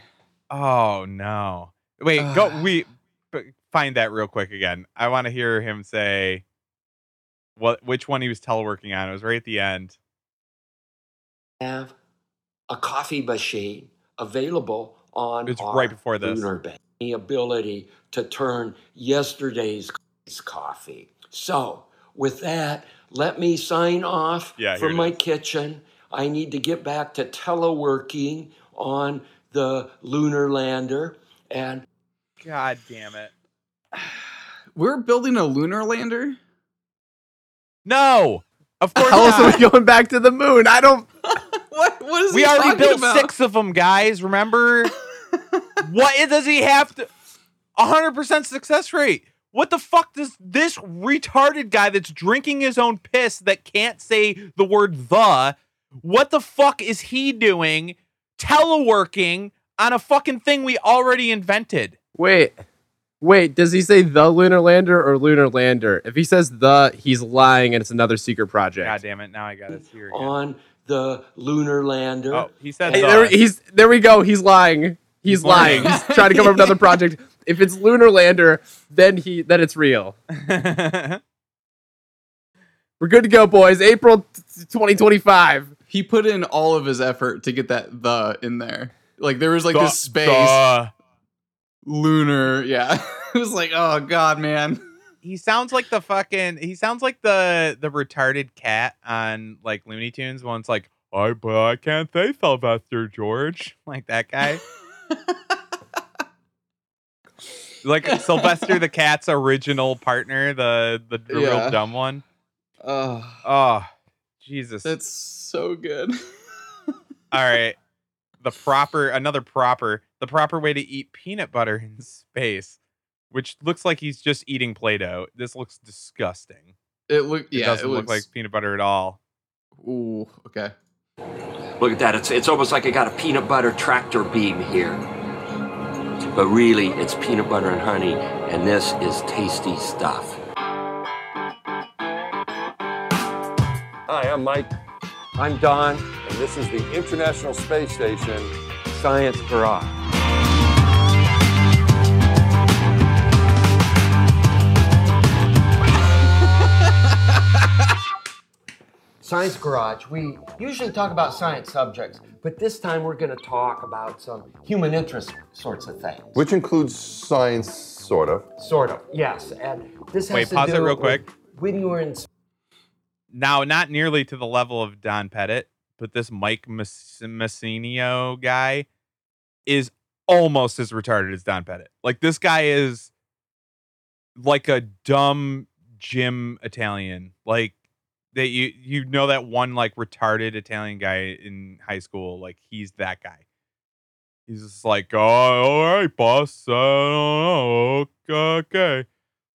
Oh no! Wait, uh, go. We find that real quick again. I want to hear him say what which one he was teleworking on. It was right at the end. Have a coffee machine available on. It's right before this. Lunar base. The ability to turn yesterday's coffee. So with that, let me sign off yeah, from my is. kitchen. I need to get back to teleworking on the lunar lander. And God damn it. We're building a lunar lander? No. Of course not. Also, we're going back to the moon. I don't what what is We already built about? six of them, guys, remember? What does he have to? one hundred percent success rate. What the fuck does this retarded guy that's drinking his own piss that can't say the word the, what the fuck is he doing teleworking on a fucking thing we already invented. Wait. Wait, does he say the lunar lander or lunar lander? If he says the, he's lying and it's another secret project. God damn it. Now I got it here again. On the lunar lander. Oh, he said hey, the. There, he's, there we go. He's lying. He's lying. He's trying to come up with another project. If it's lunar lander, then he then it's real. We're good to go, boys. April twenty twenty-five. He put in all of his effort to get that the in there. Like there was like the, this space. The. Lunar, yeah. It was like, oh god, man. He sounds like the fucking. He sounds like the the retarded cat on like Looney Tunes. When it's like, I but I can't say Sylvester George, like that guy. Like Sylvester the cat's original partner, the the yeah. real dumb one. Uh, oh, Jesus, that's so good. All right, the proper another proper. The proper way to eat peanut butter in space, which looks like he's just eating Play-Doh. This looks disgusting. It look yeah, it doesn't it looks... look like peanut butter at all. Ooh, okay. Look at that. It's it's almost like I got a peanut butter tractor beam here. But really, it's peanut butter and honey, and this is tasty stuff. Hi, I'm Mike. I'm Don, and this is the International Space Station Science Barrage. Science Garage, we usually talk about science subjects, but this time we're going to talk about some human interest sorts of things. Which includes science, sort of. Sort of, yes. And this has Wait, to pause do it real quick. When you were in. Now, not nearly to the level of Don Pettit, but this Mike Massimino guy is almost as retarded as Don Pettit. Like, this guy is like a dumb gym Italian. Like, That you you know that one like retarded Italian guy in high school, like he's that guy. He's just like, oh, all right, boss, oh, okay.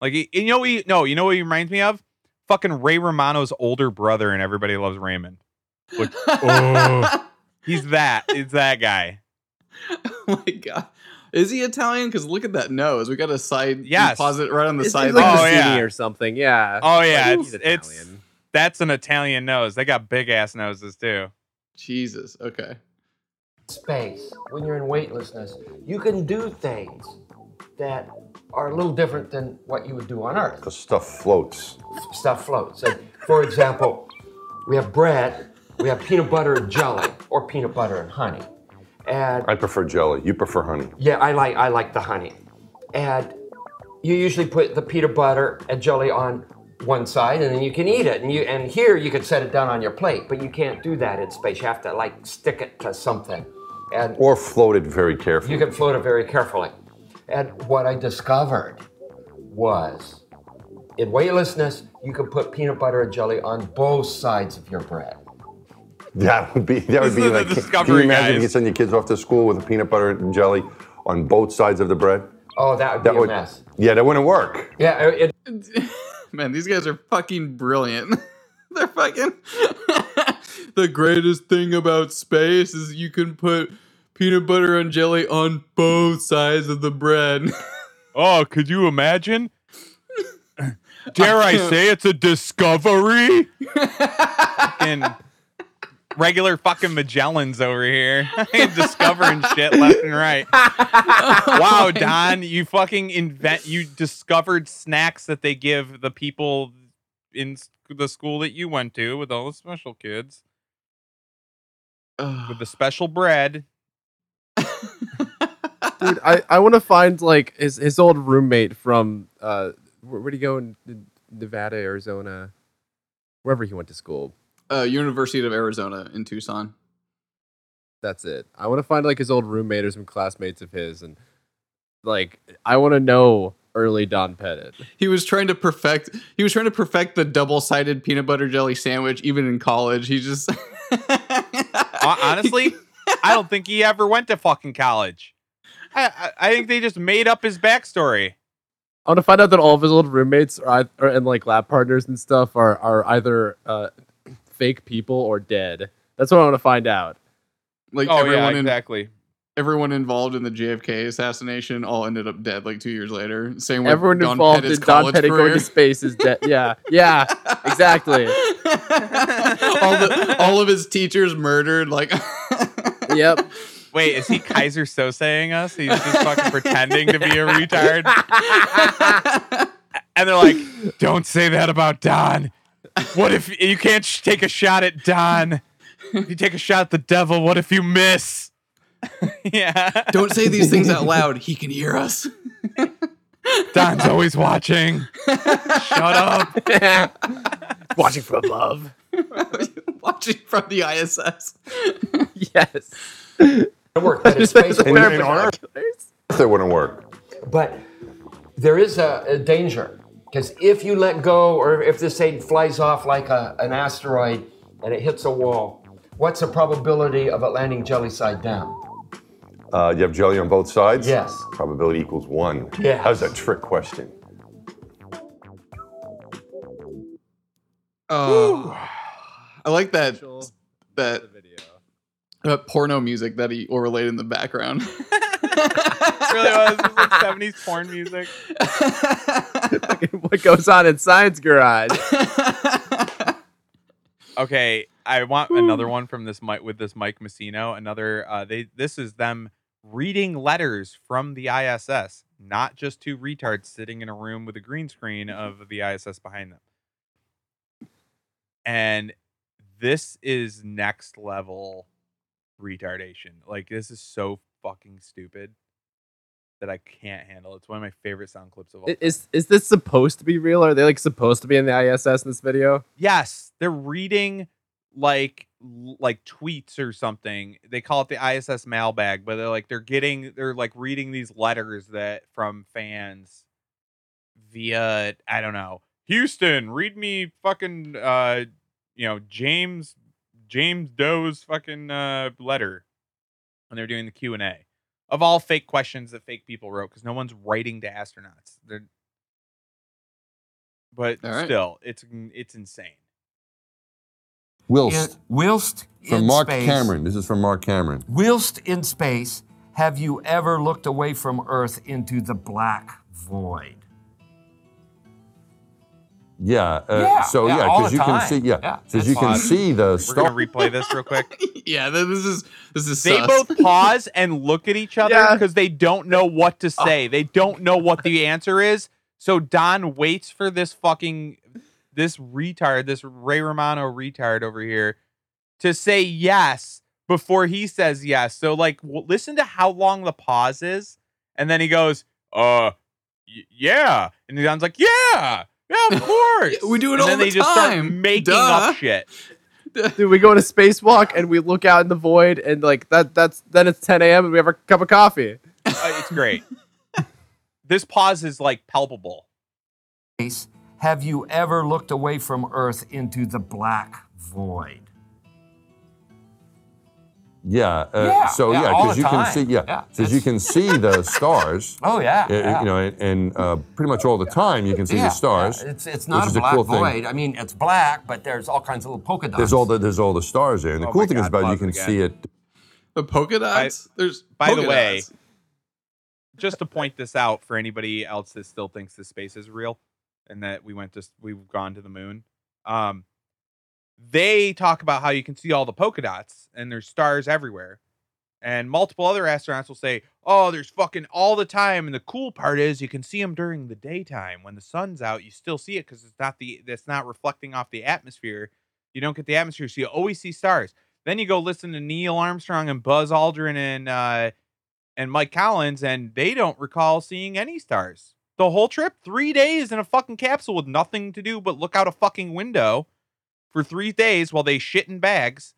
Like you know what? He, no, you know what he reminds me of? Fucking Ray Romano's older brother, and Everybody Loves Raymond. Like, oh. He's that. It's that guy. Oh my god, is he Italian? Because look at that nose. We got a side. Yeah, pause it right on the it's, side. It's like oh, Cassini yeah. or something. Yeah. Oh yeah, like, it's, he's Italian. It's, That's an Italian nose. They got big ass noses too. Jesus. Okay. Space. When you're in weightlessness, you can do things that are a little different than what you would do on Earth. Because stuff floats. Stuff floats. And for example, we have bread, we have peanut butter and jelly, or peanut butter and honey. And I prefer jelly. You prefer honey. Yeah, I like I like the honey. And you usually put the peanut butter and jelly on one side, and then you can eat it, and you and here you could set it down on your plate, but you can't do that in space. You have to like stick it to something, and or float it very carefully. You can float it very carefully. And what I discovered was, in weightlessness, you can put peanut butter and jelly on both sides of your bread. That would be that would be like. Can you imagine you send your kids off to school with a peanut butter and jelly on both sides of the bread? Oh, that would that be would, a mess. Yeah, that wouldn't work. Yeah. It, it, Man, these guys are fucking brilliant. They're fucking... The greatest thing about space is you can put peanut butter and jelly on both sides of the bread. Oh, could you imagine? Dare I, I say it's a discovery? Fucking regular fucking Magellans over here. Discovering shit left and right. Oh, wow, Don, you fucking invent, you discovered snacks that they give the people in the school that you went to with all the special kids. With the special bread. Dude, I, I want to find like his, his old roommate from, uh, where, where'd he go in Nevada, Arizona, wherever he went to school. Uh, University of Arizona in Tucson. That's it. I want to find like his old roommate or some classmates of his, and like I want to know early Don Pettit. He was trying to perfect. He was trying to perfect the double-sided peanut butter jelly sandwich, even in college. He just honestly, I don't think he ever went to fucking college. I, I I think they just made up his backstory. I want to find out that all of his old roommates are, are and like lab partners and stuff are are either. Uh, fake people or dead. That's what I want to find out. Like oh, everyone yeah, exactly. In, everyone involved in the J F K assassination all ended up dead like two years later. Same with everyone Don involved Pettit's in Don Pettit career. Going to space is dead. Yeah, yeah, exactly. all, the, all of his teachers murdered. Like, yep. Wait, is he Kaiser So-saying us? He's just fucking pretending to be a retard. And they're like, "Don't say that about Don. What if you can't sh- take a shot at Don? If you take a shot at the devil, what if you miss?" Yeah. Don't say these things out loud. He can hear us. Don's always watching. Shut up. Watching from above. Watching from the I S S. Yes. It wouldn't work. But it's space in, in our Earth, it wouldn't work. But there is a, a danger. Because if you let go, or if this thing flies off like a, an asteroid and it hits a wall, what's the probability of it landing jelly side down? Uh, you have jelly on both sides? Yes. Probability equals one. Yes. That was a trick question. Uh, I like that that, that porno music that he overlaid in the background. It really was. It was like seventies porn music. What goes on in Science Garage? Okay, I want Ooh. another one from this Mike with this Mike Massimino. Another uh, they this is them reading letters from the I S S, not just two retards sitting in a room with a green screen of the I S S behind them. And this is next level retardation. Like, this is so fucking stupid that I can't handle. It's one of my favorite sound clips of all time. Is is this supposed to be real? Are they like supposed to be in the I S S in this video? Yes, they're reading like like tweets or something. They call it the I S S mailbag, but they're like they're getting they're like reading these letters that from fans via, I don't know, Houston, read me fucking uh you know James James Doe's fucking uh, letter, when they're doing the Q and A. Of all fake questions that fake people wrote, because no one's writing to astronauts. They're... But right. still, it's it's insane. Whilst, in, whilst from in Mark space, Cameron. This is from Mark Cameron. Whilst in space, have you ever looked away from Earth into the black void? Yeah. Uh, yeah so yeah, because yeah, you time. can see. Yeah. yeah so you odd. can see the. We're star- gonna replay this real quick. Yeah. This is this is. They sus. both pause and look at each other because yeah. they don't know what to say. Oh. They don't know what the answer is. So Don waits for this fucking this retard, this Ray Romano retard over here, to say yes before he says yes. So like, w- listen to how long the pause is, and then he goes, "Uh, y- yeah," and Don's like, "Yeah." Yeah, of course. We do it and all the time. And then they just start making Duh. up shit. Dude, we go on a spacewalk and we look out in the void, and like that. That's then it's ten a.m. and we have our cup of coffee. Uh, it's great. This pause is like palpable. Have you ever looked away from Earth into the black void? Yeah. Uh, yeah so yeah, because yeah, you time. can see. Yeah. yeah so you can see the stars. Oh yeah, uh, yeah. You know, and, and uh, pretty much all the time you can see yeah, the stars. Yeah. It's it's not a black cool void. Thing. I mean, it's black, but there's all kinds of little polka dots. There's all the there's all the stars there, and the oh cool thing God, is about you can again. see it. The polka dots. I, there's by polka the way, dots. Just to point this out for anybody else that still thinks this space is real, and that we went to we've gone to the moon. Um, They talk about how you can see all the polka dots and there's stars everywhere. And multiple other astronauts will say, oh, there's fucking all the time. And the cool part is you can see them during the daytime. When the sun's out, you still see it because it's not the that's not reflecting off the atmosphere. You don't get the atmosphere, so you always see stars. Then you go listen to Neil Armstrong and Buzz Aldrin and uh, and Mike Collins, and they don't recall seeing any stars. The whole trip, three days in a fucking capsule with nothing to do but look out a fucking window. For three days while they shit in bags,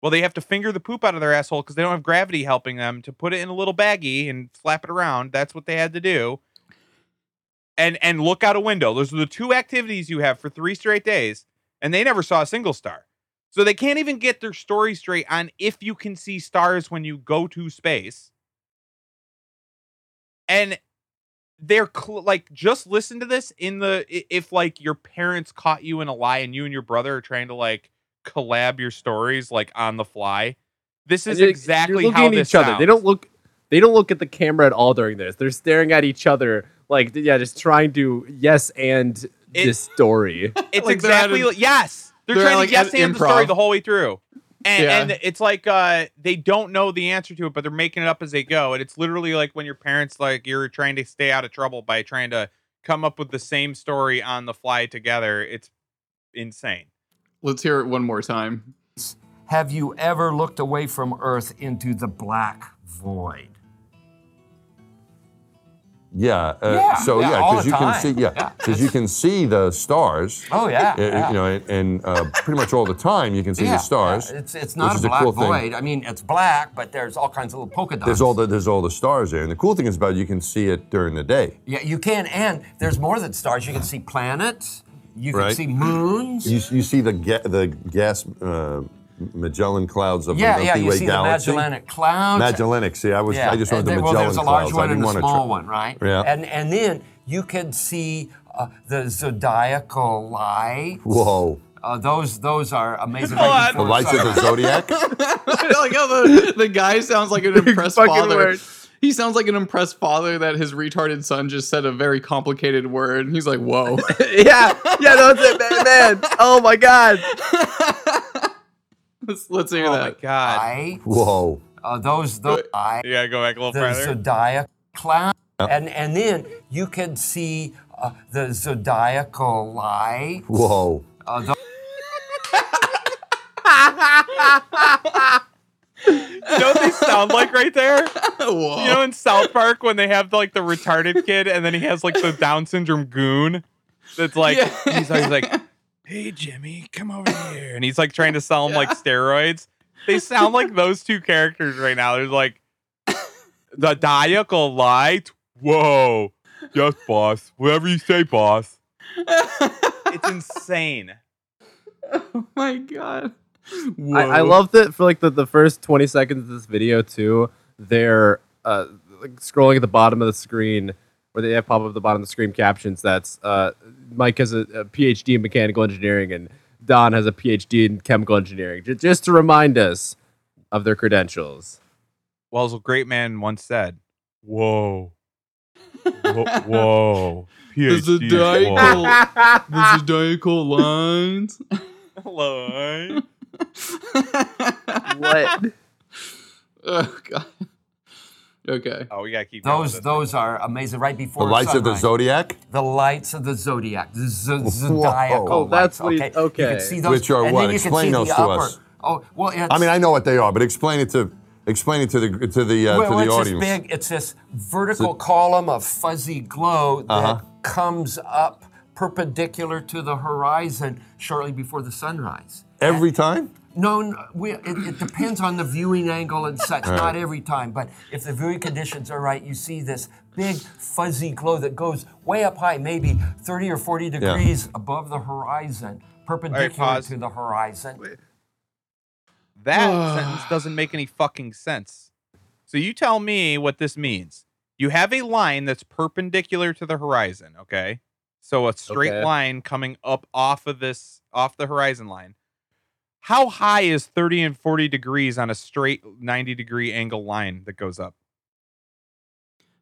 while they have to finger the poop out of their asshole because they don't have gravity helping them to put it in a little baggie and slap it around. That's what they had to do. And and look out a window. Those are the two activities you have for three straight days, and they never saw a single star. So they can't even get their story straight on if you can see stars when you go to space. And they're cl- like, just listen to this in the, if like your parents caught you in a lie and you and your brother are trying to like collab your stories, like on the fly, This is exactly how this sounds. They don't look. They don't look at the camera at all during this. They're staring at each other, like yeah, just trying to yes and it, this story. It's like exactly they're at, yes. They're, they're trying like to yes and improv. The story the whole way through, and, yeah. and it's like uh, they don't know the answer to it, but they're making it up as they go. And it's literally like when your parents like you're trying to stay out of trouble by trying to come up with the same story on the fly together. It's insane. Let's hear it one more time. Have you ever looked away from Earth into the black void? Yeah. Uh, yeah. So yeah, because yeah, you time. can see, yeah, because yeah. you can see the stars. Oh yeah. It, yeah. You know, and, and uh, pretty much all the time you can see yeah, the stars. Yeah. It's it's not a black a cool void. Thing. I mean, it's black, but there's all kinds of little polka dots. There's all the there's all the stars there, and the cool thing is about it, you can see it during the day. Yeah, you can, and there's more than stars. You can see planets. You can right? see moons. You you see the ga- the gas. Uh, Magellan clouds of yeah, the Milky yeah, Way galaxy. Yeah, you see the Magellanic clouds. Magellanic. See, I was, yeah. I just wanted the Magellan clouds. Well, there's a large clouds. One and a small tr- one, right? Yeah. And and then you can see uh, the zodiacal lights. Whoa. Uh, those those are amazing. The lights of the zodiac. I like how the the guy sounds like an impressed father. Word. He sounds like an impressed father that his retarded son just said a very complicated word. And he's like, whoa. yeah, yeah, that's it, man. man. Oh my god. Let's, let's hear oh that. Oh, my God. I, Whoa. Uh, those, those, I. You gotta go back a little the further. The zodiac cloud. Yep. And, and then you can see uh, the zodiacal lights. Whoa. Uh, the- you know what they sound like right there? Whoa. You know in South Park when they have like the retarded kid and then he has like the Down syndrome goon that's like, yeah. he's always like, hey, Jimmy, come over here. And he's like trying to sell him yeah. like steroids. They sound like those two characters right now. There's like the diacal light. Whoa. Yes, boss. Whatever you say, boss. It's insane. Oh, my God. Whoa. I, I love that for like the, the first twenty seconds of this video, too. They're uh, like scrolling at the bottom of the screen. Where they have pop up at the bottom of the screen captions. That's uh, Mike has a, a P H D in mechanical engineering, and Don has a P H D in chemical engineering. J- just to remind us of their credentials. Well, as a great man once said, "Whoa, whoa, whoa, P H D, the zodiacal lines, line." What? Oh God. Okay. Oh, we gotta keep going. Those those are amazing. Right before the lights sunrise. Of the zodiac. The lights of the zodiac. The z- zodiacal oh, lights. That's okay. okay. You can see those. Which are and what? Explain those to upper. Us. Oh well. It's, I mean, I know what they are, but explain it to explain it to the to the uh, well, to the it's audience. This big, it's this vertical so, column of fuzzy glow that uh-huh. comes up perpendicular to the horizon shortly before the sunrise. Every and, time. No, no we, it, it depends on the viewing angle and such, right. Not every time, but if the viewing conditions are right, you see this big fuzzy glow that goes way up high, maybe thirty or forty degrees yeah. above the horizon, perpendicular right, to the horizon. Wait. That sentence doesn't make any fucking sense. So you tell me what this means. You have a line that's perpendicular to the horizon, okay? So a straight okay. line coming up off of this, off the horizon line. How high is thirty and forty degrees on a straight ninety-degree angle line that goes up?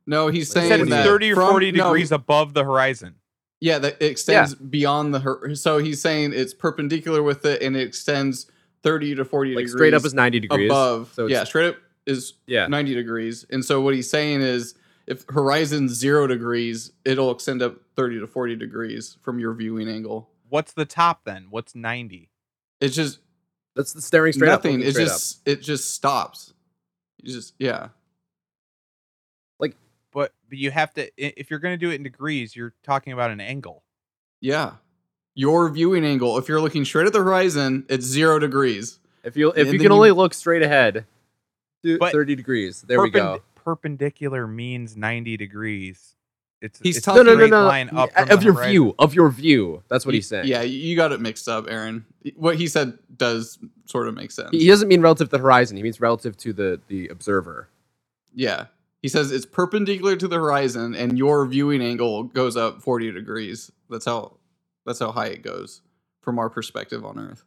No, he's saying he said that thirty or forty from, degrees no, above the horizon. Yeah, that it extends yeah. beyond the horizon. So he's saying it's perpendicular with it, and it extends thirty to forty like degrees. Straight up is ninety degrees. Above. So yeah, straight up is yeah. ninety degrees. And so what he's saying is if horizon's zero degrees, it'll extend up thirty to forty degrees from your viewing angle. What's the top then? What's ninety? It's just... That's the staring straight nothing. Up. Nothing. It just up. It just stops. You just yeah. Like, but but you have to if you're going to do it in degrees, you're talking about an angle. Yeah, your viewing angle. If you're looking straight at the horizon, it's zero degrees. If you if and you can only you, look straight ahead, thirty degrees. There perpend- we go. Perpendicular means ninety degrees. It's he's it's talking no, no, no, line no. up from of your horizon. View of your view. That's what he, he's saying. Yeah, you got it mixed up, Aaron. What he said does sort of make sense. He doesn't mean relative to the horizon. He means relative to the, the observer. Yeah, he says it's perpendicular to the horizon, and your viewing angle goes up forty degrees. That's how that's how high it goes from our perspective on Earth.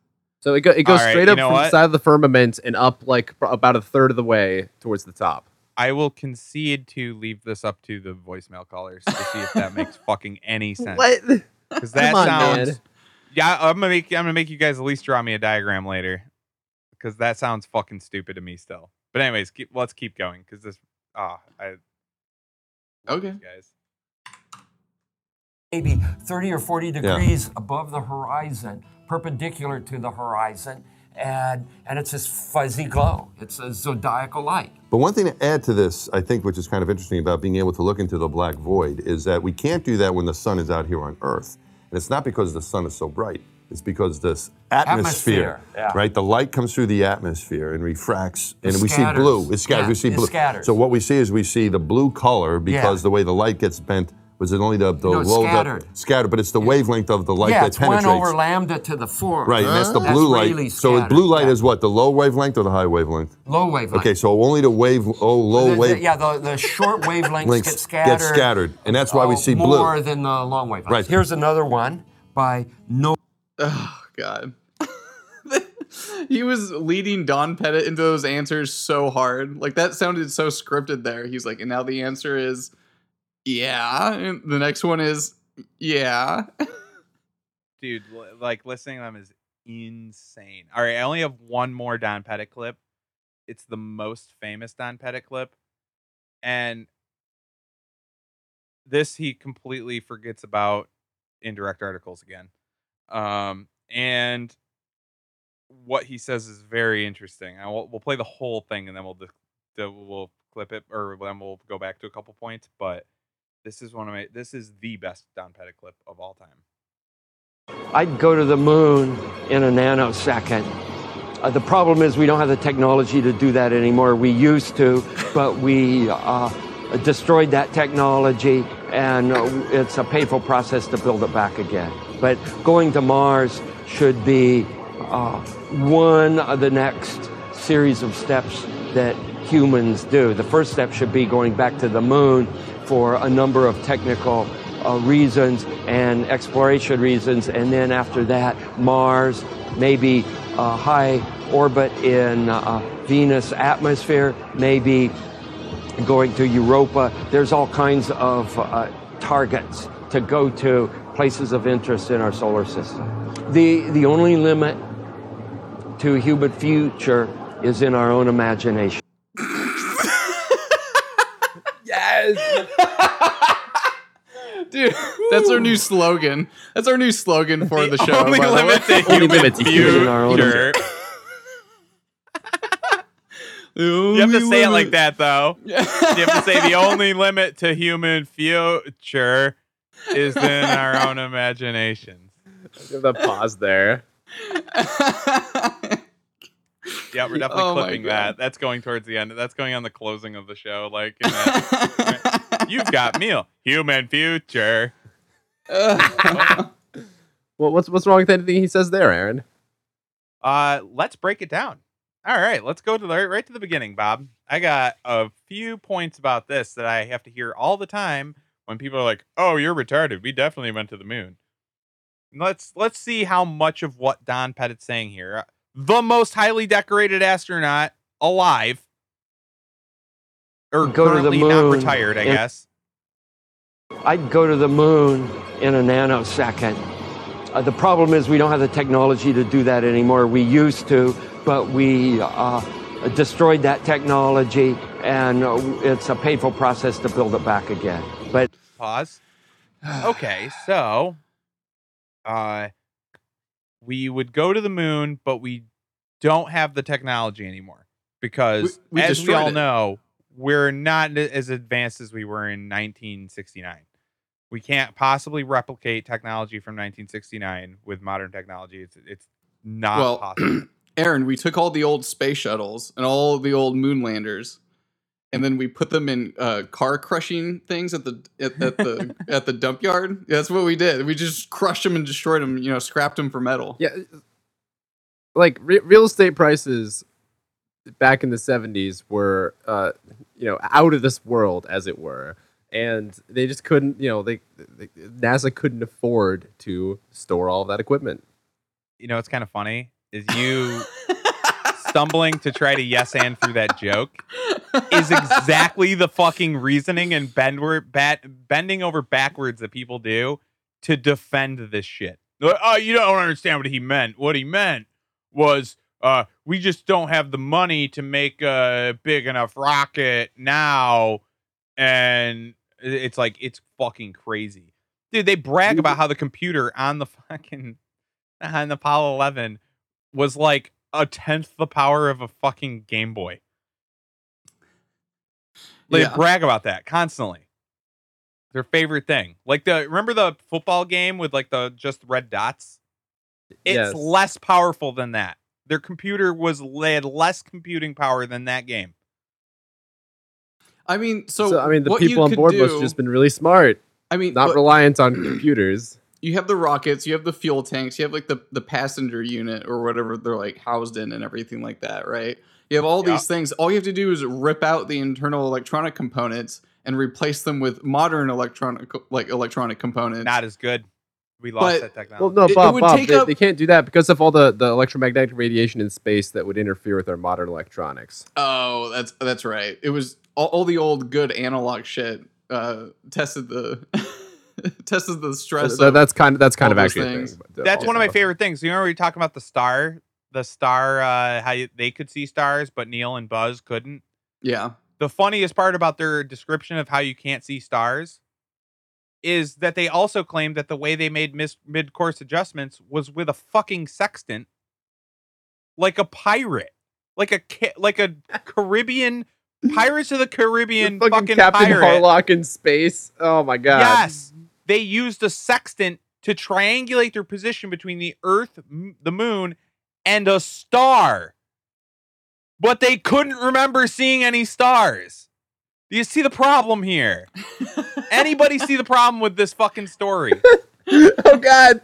So it, go, it goes right, straight up from what? the side of the firmament and up like about a third of the way towards the top. I will concede to leave this up to the voicemail callers to see if that makes fucking any sense. What? Because that Come on, sounds. Man. Yeah, I'm gonna make I'm gonna make you guys at least draw me a diagram later, because that sounds fucking stupid to me still. But anyways, keep, let's keep going because this. Ah, oh, I. Okay, guys. Maybe thirty or forty degrees yeah. above the horizon, perpendicular to the horizon, and and it's this fuzzy glow. It's a zodiacal light. But one thing to add to this, I think, which is kind of interesting about being able to look into the black void, is that we can't do that when the sun is out here on Earth. And it's not because the sun is so bright. It's because this atmosphere, atmosphere yeah. right? The light comes through the atmosphere and refracts, it and scatters. we see blue. It scatters. Yeah, we see blue. It scatters. So what we see is we see the blue color because yeah. the way the light gets bent was it only the, the no, low scattered. Up, scattered, but it's the yeah. wavelength of the light yeah, that it's penetrates. Yeah, one over lambda to the fourth. Right, huh? and that's the blue that's light. Really so the blue light yeah. is what, the low wavelength or the high wavelength? Low wavelength. Okay, so only the wave, oh, low the, wavelength. Yeah, the, the short wavelengths get scattered. Get scattered, and that's why oh, we see more blue. More than the long wavelengths. Right. Here's another one by No... Oh, God. He was leading Don Pettit into those answers so hard. Like, that sounded so scripted there. He's like, and now the answer is... Yeah, and the next one is yeah. Dude, like listening to them is insane. All right, I only have one more Don Pettit clip. It's the most famous Don Pettit clip, and this he completely forgets about in direct articles again. Um, and what he says is very interesting. I will, we'll play the whole thing, and then we'll we'll clip it, or then we'll go back to a couple points, but. This is one of my. This is the best Don Pettit clip of all time. I'd go to the moon in a nanosecond. Uh, the problem is we don't have the technology to do that anymore. We used to, but we uh, destroyed that technology, and it's a painful process to build it back again. But going to Mars should be uh, one of the next series of steps that humans do. The first step should be going back to the moon. For a number of technical uh, reasons and exploration reasons, and then after that, Mars, maybe a high orbit in uh, Venus atmosphere, maybe going to Europa. There's all kinds of uh, targets to go to, places of interest in our solar system. The the only limit to human future is in our own imagination. Dude, that's our new slogan. That's our new slogan for the, the show. Only limit to human future. You have to say limit. It like that, though. You have to say the only limit to human future is in our own imaginations. Give the pause there. Yeah, we're definitely oh clipping that. That's going towards the end. That's going on the closing of the show. Like, in that, you've got meal, human future. well, what's what's wrong with anything he says there, Aaron? Uh, let's break it down. All right, let's go to the right to the beginning, Bob. I got a few points about this that I have to hear all the time when people are like, "Oh, you're retarded. We definitely went to the moon." Let's let's see how much of what Don Pettit's saying here. The most highly decorated astronaut alive, or go currently to the moon not retired, I in, guess. I'd go to the moon in a nanosecond. Uh, the problem is we don't have the technology to do that anymore. We used to, but we uh, destroyed that technology, and it's a painful process to build it back again. But pause. Okay, so... Uh, we would go to the moon, but we don't have the technology anymore because, we, we as we all it. know, we're not as advanced as we were in nineteen sixty-nine. We can't possibly replicate technology from nineteen sixty-nine with modern technology. It's it's not well, possible. Aaron, we took all the old space shuttles and all the old moon landers, and then we put them in uh, car crushing things at the at, at the at the dump yard. Yeah, that's what we did. We just crushed them and destroyed them. You know, scrapped them for metal. Yeah, like re- real estate prices back in the seventies were, uh, you know, out of this world, as it were, and they just couldn't. You know, they, they NASA couldn't afford to store all of that equipment. You know, it's kind of funny. is you stumbling to try to yes and through that joke is exactly the fucking reasoning and bend, bat, bending over backwards that people do to defend this shit. Oh, you don't understand what he meant. What he meant was uh, we just don't have the money to make a big enough rocket now. And it's like, it's fucking crazy. Dude, they brag about how the computer on the fucking on the Apollo eleven was like a tenth the power of a fucking Game Boy. They yeah. brag about that constantly. Their favorite thing. Like the remember the football game with like the just red dots? It's yes. less powerful than that. Their computer was they had less computing power than that game. I mean, so, so I mean, the people on board do, must have just been really smart. I mean, not what, reliant on computers. You have the rockets, you have the fuel tanks, you have like the, the passenger unit or whatever they're like housed in and everything like that, right? You have all yeah. these things. All you have to do is rip out the internal electronic components and replace them with modern electronic like electronic components. Not as good. We lost but, that technology. Well, no, Bob, it, it Bob they, up, they can't do that because of all the, the electromagnetic radiation in space that would interfere with our modern electronics. Oh, that's that's right. It was all, all the old good analog shit uh, tested the tested the stress. So, of that's kind of that's kind of actually. Thing. That's also. One of my favorite things. You remember we were talking about the star, the star, uh, how you, they could see stars, but Neil and Buzz couldn't. Yeah. The funniest part about their description of how you can't see stars is that they also claim that the way they made mis- mid-course adjustments was with a fucking sextant, like a pirate, like a ca- like a Caribbean Pirates of the Caribbean the fucking, fucking Captain pirate. Harlock in space. Oh my god! Yes, they used a sextant to triangulate their position between the Earth, m- the Moon, and a star. But they couldn't remember seeing any stars. Do you see the problem here? Anybody see the problem with this fucking story? Oh, God.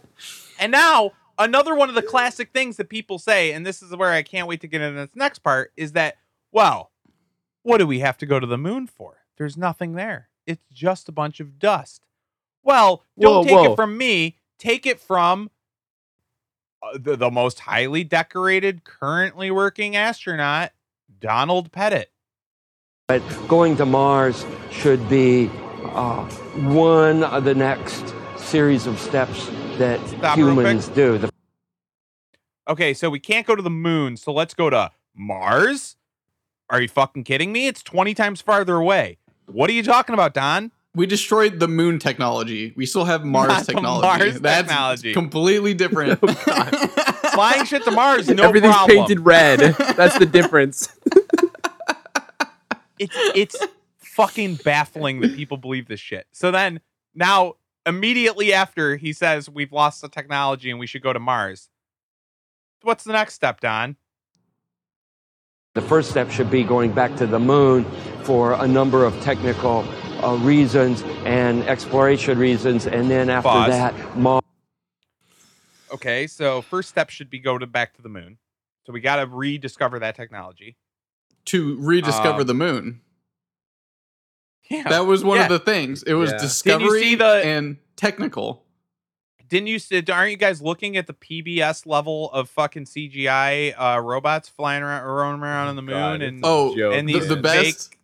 And now, another one of the classic things that people say, and this is where I can't wait to get into this next part, is that, well, what do we have to go to the moon for? There's nothing there. It's just a bunch of dust. Well, don't whoa, take whoa. it from me. Take it from... The, the most highly decorated, currently working astronaut, Don Pettit. But going to Mars should be uh, one of the next series of steps that Stop humans do. The- okay, so we can't go to the moon, so let's go to Mars? Are you fucking kidding me? It's twenty times farther away. What are you talking about, Don? We destroyed the moon technology. We still have Mars Not technology. Mars That's technology. Completely different. Oh, flying shit to Mars, no Everything's problem. Everything's painted red. That's the difference. It's it's fucking baffling that people believe this shit. So then, now, immediately after he says we've lost the technology and we should go to Mars, what's the next step, Don? The first step should be going back to the moon for a number of technical Uh, reasons and exploration reasons, and then after Pause. that, Mars. Okay, so first step should be go to back to the moon. So we got to rediscover that technology. To rediscover um, the moon. Yeah, that was one yeah. of the things. It was yeah. discovery the, and technical. Didn't you? See, aren't you guys looking at the P B S level of fucking C G I uh, robots flying around, around on the moon? God, and oh, and the, the best. Fake,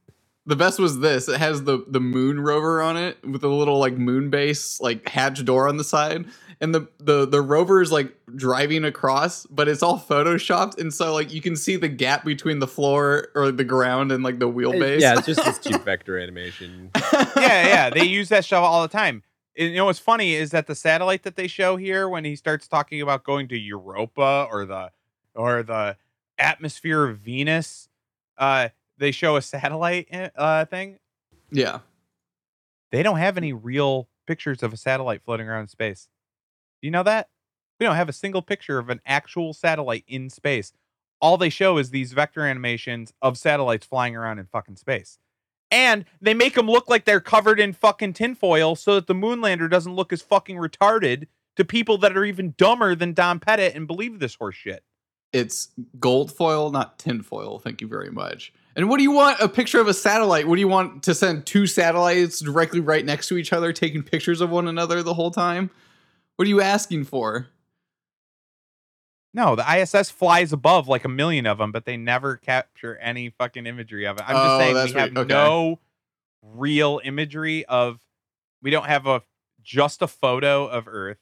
The best was this. It has the, the moon rover on it with a little like moon base, like hatch door on the side. And the, the, the rover is like driving across, but it's all photoshopped. And so like you can see the gap between the floor or the ground and like the wheelbase. Yeah, it's just this cheap vector animation. yeah, yeah. They use that show all the time. And, you know, what's funny is that the satellite that they show here when he starts talking about going to Europa or the or the atmosphere of Venus, uh, they show a satellite uh, thing. Yeah. They don't have any real pictures of a satellite floating around in space. Do you know that? We don't have a single picture of an actual satellite in space. All they show is these vector animations of satellites flying around in fucking space. And they make them look like they're covered in fucking tinfoil so that the moonlander doesn't look as fucking retarded to people that are even dumber than Don Pettit and believe this horse shit. It's gold foil, not tinfoil. Thank you very much. And what do you want? A picture of a satellite? What do you want to send two satellites directly right next to each other, taking pictures of one another the whole time? What are you asking for? No, the I S S flies above like a million of them, but they never capture any fucking imagery of it. I'm just oh, saying we have right. okay. no real imagery of, we don't have a just a photo of Earth.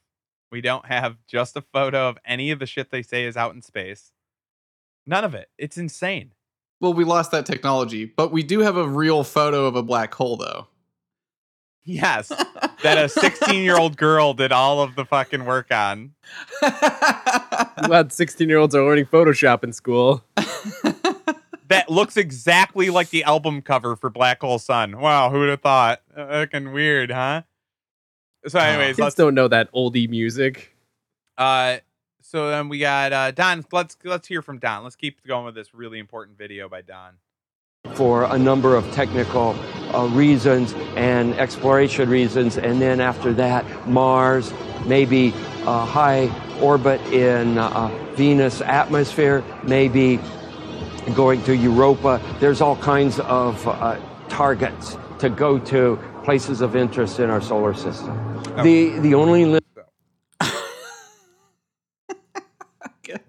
We don't have just a photo of any of the shit they say is out in space. None of it. It's insane. Well, we lost that technology, but we do have a real photo of a black hole, though. Yes, that a sixteen-year-old girl did all of the fucking work on. Glad sixteen-year-olds are learning Photoshop in school. That looks exactly like the album cover for Black Hole Sun. Wow, who would have thought? Fucking weird, huh? So anyways, uh, kids don't know that oldie music. Uh, so then we got uh, Don. Let's let's hear from Don. Let's keep going with this really important video by Don. For a number of technical uh, reasons and exploration reasons, and then after that, Mars, maybe a high orbit in uh, Venus atmosphere, maybe going to Europa. There's all kinds of uh, targets to go to, places of interest in our solar system. Oh. The the only li-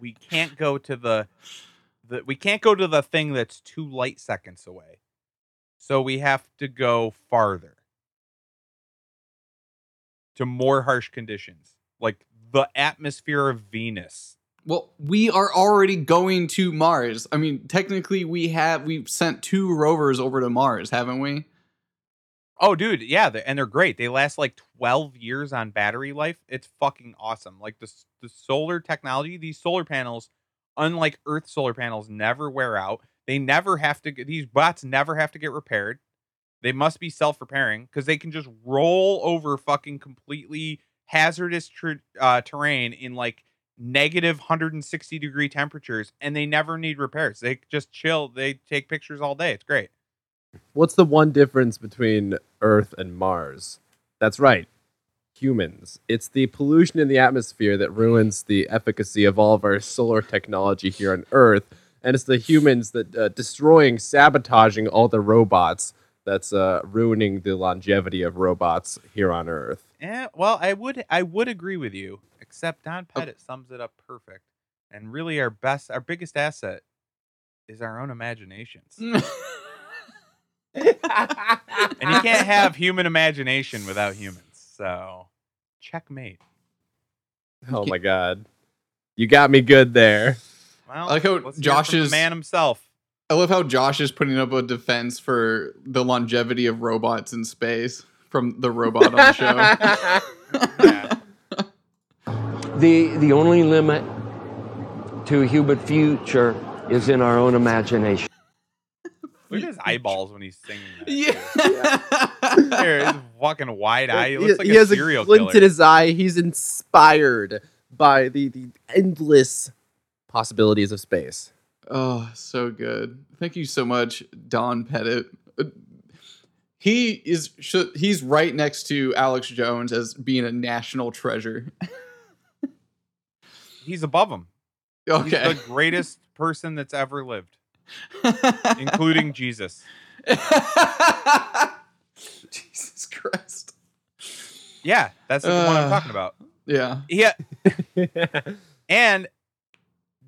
we can't go to the. The, we can't go to the thing that's two light seconds away. So we have to go farther. To more harsh conditions. Like the atmosphere of Venus. Well, we are already going to Mars. I mean, technically we have, we've sent two rovers over to Mars, haven't we? Oh, dude. Yeah. They're, and they're great. They last like twelve years on battery life. It's fucking awesome. Like the, the solar technology, these solar panels, unlike Earth solar panels, never wear out. They never have to, these bots never have to get repaired. They must be self-repairing because they can just roll over fucking completely hazardous ter- uh, terrain in like negative one hundred sixty degree temperatures, and they never need repairs. They just chill. They take pictures all day. It's great. What's the one difference between Earth and Mars? That's right. Humans. It's the pollution in the atmosphere that ruins the efficacy of all of our solar technology here on Earth, and it's the humans that uh, destroying, sabotaging all the robots that's uh, ruining the longevity of robots here on Earth. Yeah, well, I would I would agree with you, except Don Pettit oh. sums it up perfect, and really our best, our biggest asset is our own imaginations. And you can't have human imagination without humans. So, checkmate. Oh my God, you got me good there. Well, I like how Josh is the man himself. I love how Josh is putting up a defense for the longevity of robots in space from the robot on the show. Yeah. The the only limit to a human future is in our own imagination. Look at his eyeballs when he's singing that. Yeah. Yeah. He's walking wide eyed. He looks like he a has serial a glint killer. In his eye. He's inspired by the, the endless possibilities of space. Oh, so good. Thank you so much, Don Pettit. He is he's right next to Alex Jones as being a national treasure. He's above him. Okay. He's the greatest person that's ever lived. Including Jesus. Jesus Christ. Yeah, that's the uh, one I'm talking about. Yeah. Yeah. And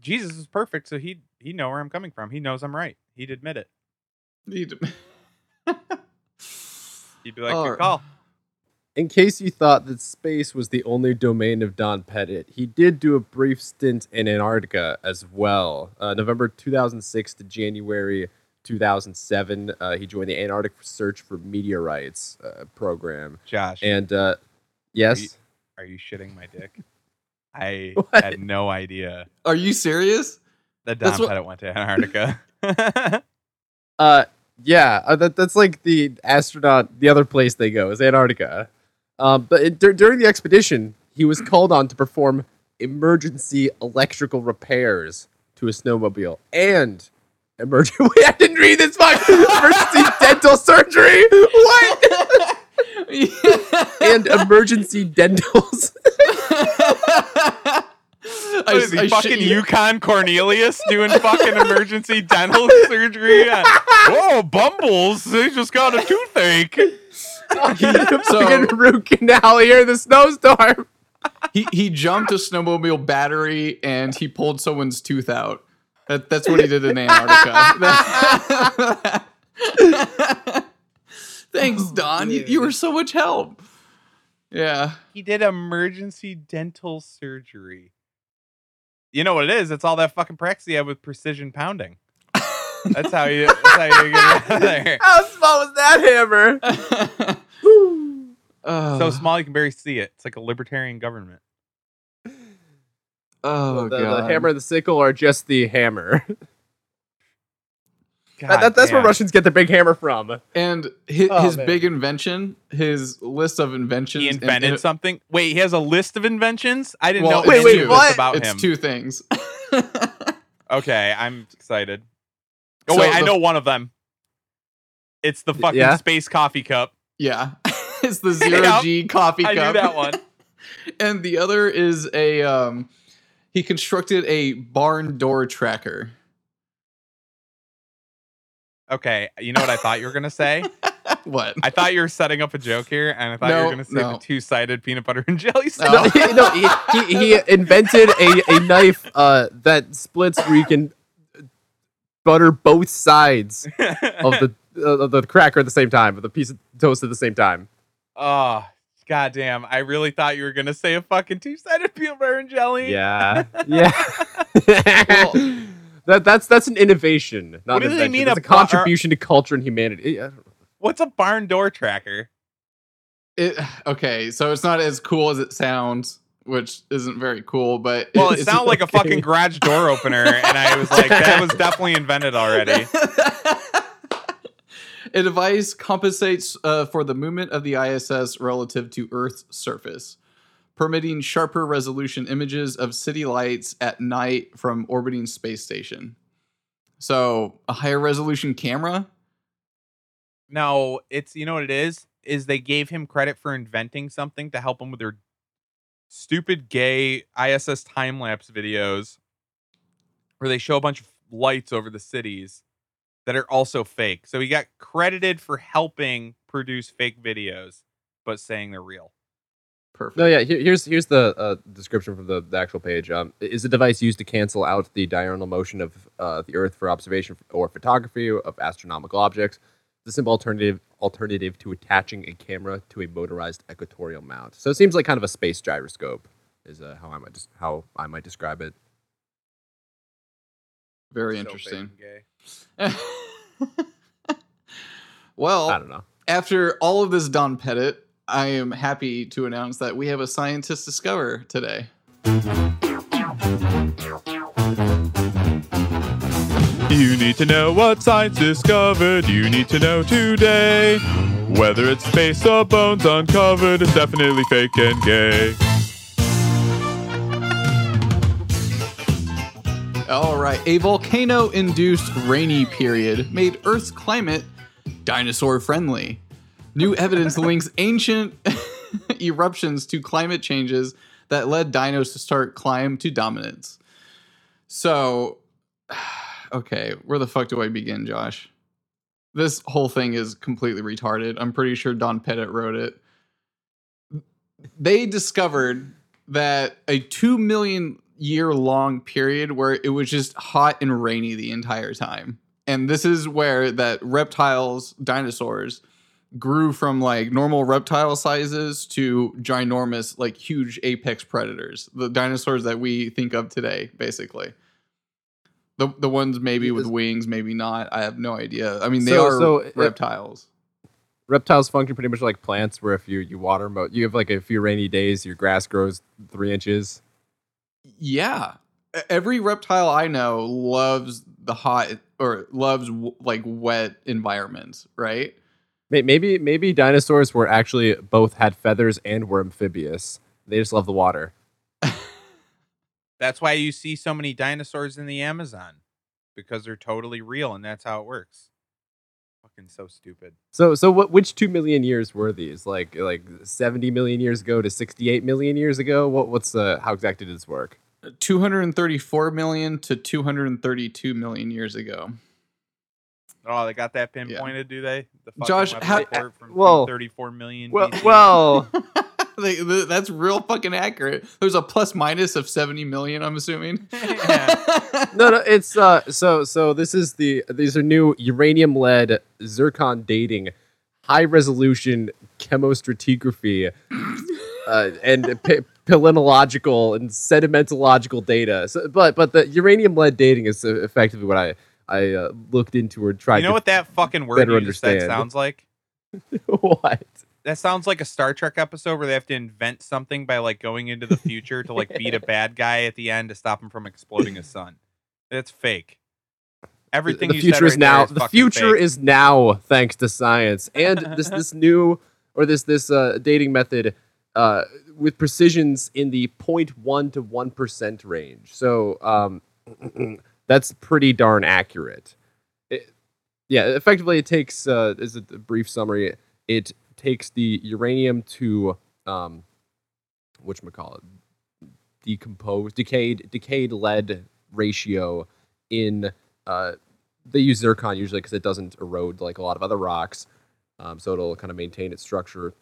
Jesus is perfect, so he he know where I'm coming from. He knows I'm right. He'd admit it. He'd, He'd be like, oh. Good call. In case you thought that space was the only domain of Don Pettit, he did do a brief stint in Antarctica as well. Uh, November two thousand six to January two thousand seven, uh, he joined the Antarctic Search for Meteorites uh, program. Josh. And, uh, yes? Are you, are you shitting my dick? I what? had no idea. Are you serious? That Don Pettit what... went to Antarctica. uh, yeah, uh, that, that's like the astronaut, the other place they go is Antarctica. Um, but it, d- during the expedition, he was called on to perform emergency electrical repairs to a snowmobile and emergency. Wait, I didn't read this fuck. Emergency dental surgery. What? And emergency dentals. I, what is he, I fucking Yukon Cornelius doing fucking emergency dental surgery? On, whoa, Bumbles! They just got a toothache. So, fucking root canal here in the snowstorm. he he jumped a snowmobile battery and he pulled someone's tooth out. That, that's what he did in Antarctica. Thanks, oh, Don. You, you were so much help. Yeah. He did emergency dental surgery. You know what it is? It's all that fucking practice he had with precision pounding. That's how you. That's how you get out there. How small was that hammer? uh, so small you can barely see it. It's like a libertarian government. Oh, well, the, God. The hammer and the sickle are just the hammer. That, that, that's damn. Where Russians get the big hammer from. And his, oh, his big invention, his list of inventions. He invented and, and, something? Wait, he has a list of inventions? I didn't well, know wait, wait, what? about it's him. It's two things. Okay, I'm excited. Oh, so wait, the, I know one of them. It's the fucking yeah? space coffee cup. Yeah. It's the zero-G yep. coffee cup. I knew that one. And the other is a... Um, he constructed a barn door tracker. Okay, you know what I thought you were going to say? What? I thought you were setting up a joke here, and I thought no, you were going to say no. the two-sided peanut butter and jelly sandwich. No, no he, he, he invented a, a knife uh, that splits where you can butter both sides of the uh, of the cracker at the same time, of the piece of toast at the same time. Oh, goddamn. I really thought you were going to say a fucking two-sided peanut butter and jelly. Yeah. Yeah. Well, That that's that's an innovation, not an invention. Mean it's a, a contribution bar- to culture and humanity. I don't know. What's a barn door tracker? It, okay, so it's not as cool as it sounds, which isn't very cool. But well, it sounds like okay. a fucking garage door opener, and I was like, that was definitely invented already. A device compensates uh, for the movement of the I S S relative to Earth's surface, permitting sharper resolution images of city lights at night from orbiting space station. So a higher resolution camera? No, it's, you know what it is? Is they gave him credit for inventing something to help him with their stupid gay I S S time-lapse videos where they show a bunch of lights over the cities that are also fake. So he got credited for helping produce fake videos, but saying they're real. Perfect. No, yeah. Here, here's here's the uh, description from the, the actual page. Um, is a device used to cancel out the diurnal motion of uh, the Earth for observation or photography of astronomical objects. It's a simple alternative alternative to attaching a camera to a motorized equatorial mount. So it seems like kind of a space gyroscope is uh, how I might des- how I might describe it. Very so interesting. Well, I don't know. After all of this, Don Pettit. I am happy to announce that we have a scientist discover today. You need to know what science discovered. You need to know today. Whether it's space or bones uncovered, it's definitely fake and gay. All right. A volcano-induced rainy period made Earth's climate dinosaur-friendly. New evidence links ancient eruptions to climate changes that led dinos to start climb to dominance. So, okay, where the fuck do I begin, Josh? This whole thing is completely retarded. I'm pretty sure Don Pettit wrote it. They discovered that a two million year long period where it was just hot and rainy the entire time. And this is where that reptiles, dinosaurs... grew from like normal reptile sizes to ginormous, like huge apex predators. The dinosaurs that we think of today, basically. The the ones maybe with wings, maybe not. I have no idea. I mean, they so, are so reptiles. It, reptiles function pretty much like plants, where if you, you water them, you have like a few rainy days, your grass grows three inches. Yeah. Every reptile I know loves the hot or loves like wet environments, right? Maybe maybe dinosaurs were actually both had feathers and were amphibious. They just love the water. That's why you see so many dinosaurs in the Amazon, because they're totally real, and that's how it works. Fucking so stupid. So so what? Which two million years were these? Like like seventy million years ago to sixty-eight million years ago? What what's uh, how exactly did this work? Two hundred and thirty-four million to two hundred and thirty-two million years ago. Oh, they got that pinpointed, yeah. Do they? The Josh, how, from well, thirty-four million. Well, well That's real fucking accurate. There's a plus minus of seventy million, I'm assuming. Yeah. no, no, it's uh so so this is the these are new uranium-lead zircon dating, high resolution chemostratigraphy uh, and p- palynological and sedimentological data. So, but but the uranium-lead dating is effectively what I I uh, looked into or tried to. You know to what that fucking word you just said sounds like? What? That sounds like a Star Trek episode where they have to invent something by like going into the future to like beat a bad guy at the end to stop him from exploding his sun. That's fake. Everything the you future said right is now. Is the future fake. Is now, thanks to science and this this new or this this uh, dating method uh, with precisions in the zero point one to one percent range. So um, that's pretty darn accurate. It, yeah, effectively, it takes uh, is a brief summary. It takes the uranium to um whatchamacallit decompose decayed decayed lead ratio in uh they use zircon usually because it doesn't erode like a lot of other rocks, um so it'll kind of maintain its structure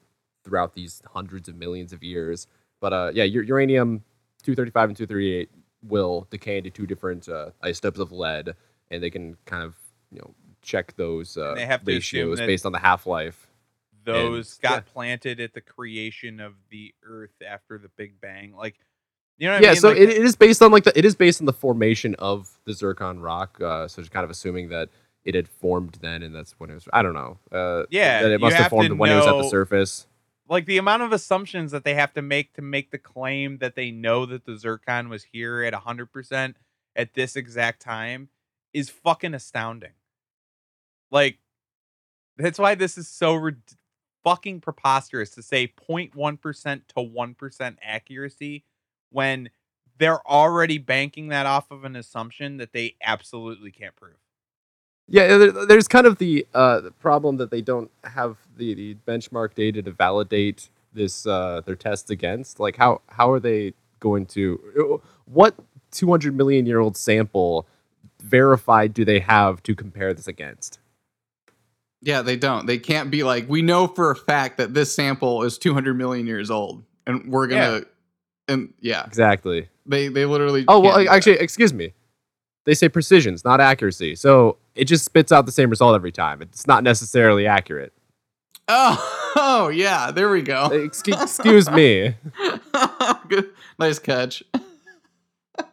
throughout these hundreds of millions of years. But uh yeah uranium two thirty-five and two thirty-eight will decay into two different uh, isotopes of lead, and they can kind of you know check those uh ratios based on the half-life. Those and, got yeah. planted at the creation of the Earth after the Big Bang, like you know. What yeah, I mean? so like, it, it is based on like the it is based on the formation of the zircon rock. Uh, so just kind of assuming that it had formed then, and that's when it was. I don't know. Uh, yeah, that it must have formed when know, it was at the surface. Like the amount of assumptions that they have to make to make the claim that they know that the zircon was here at one hundred percent at this exact time is fucking astounding. Like that's why this is so ridiculous. Fucking preposterous to say zero point one percent to one percent accuracy when they're already banking that off of an assumption that they absolutely can't prove. Yeah, there's kind of the, uh, the problem that they don't have the, the benchmark data to validate this uh, their tests against. Like, how, how are they going to... What two hundred million-year-old sample verified do they have to compare this against? Yeah, they don't. They can't be like, we know for a fact that this sample is two hundred million years old, and we're gonna, yeah. and yeah, exactly. They they literally. Oh well, actually, excuse me. They say precisions, not accuracy, so it just spits out the same result every time. It's not necessarily accurate. Oh, oh yeah, there we go. Excuse, excuse me. Good. Nice catch. Yeah,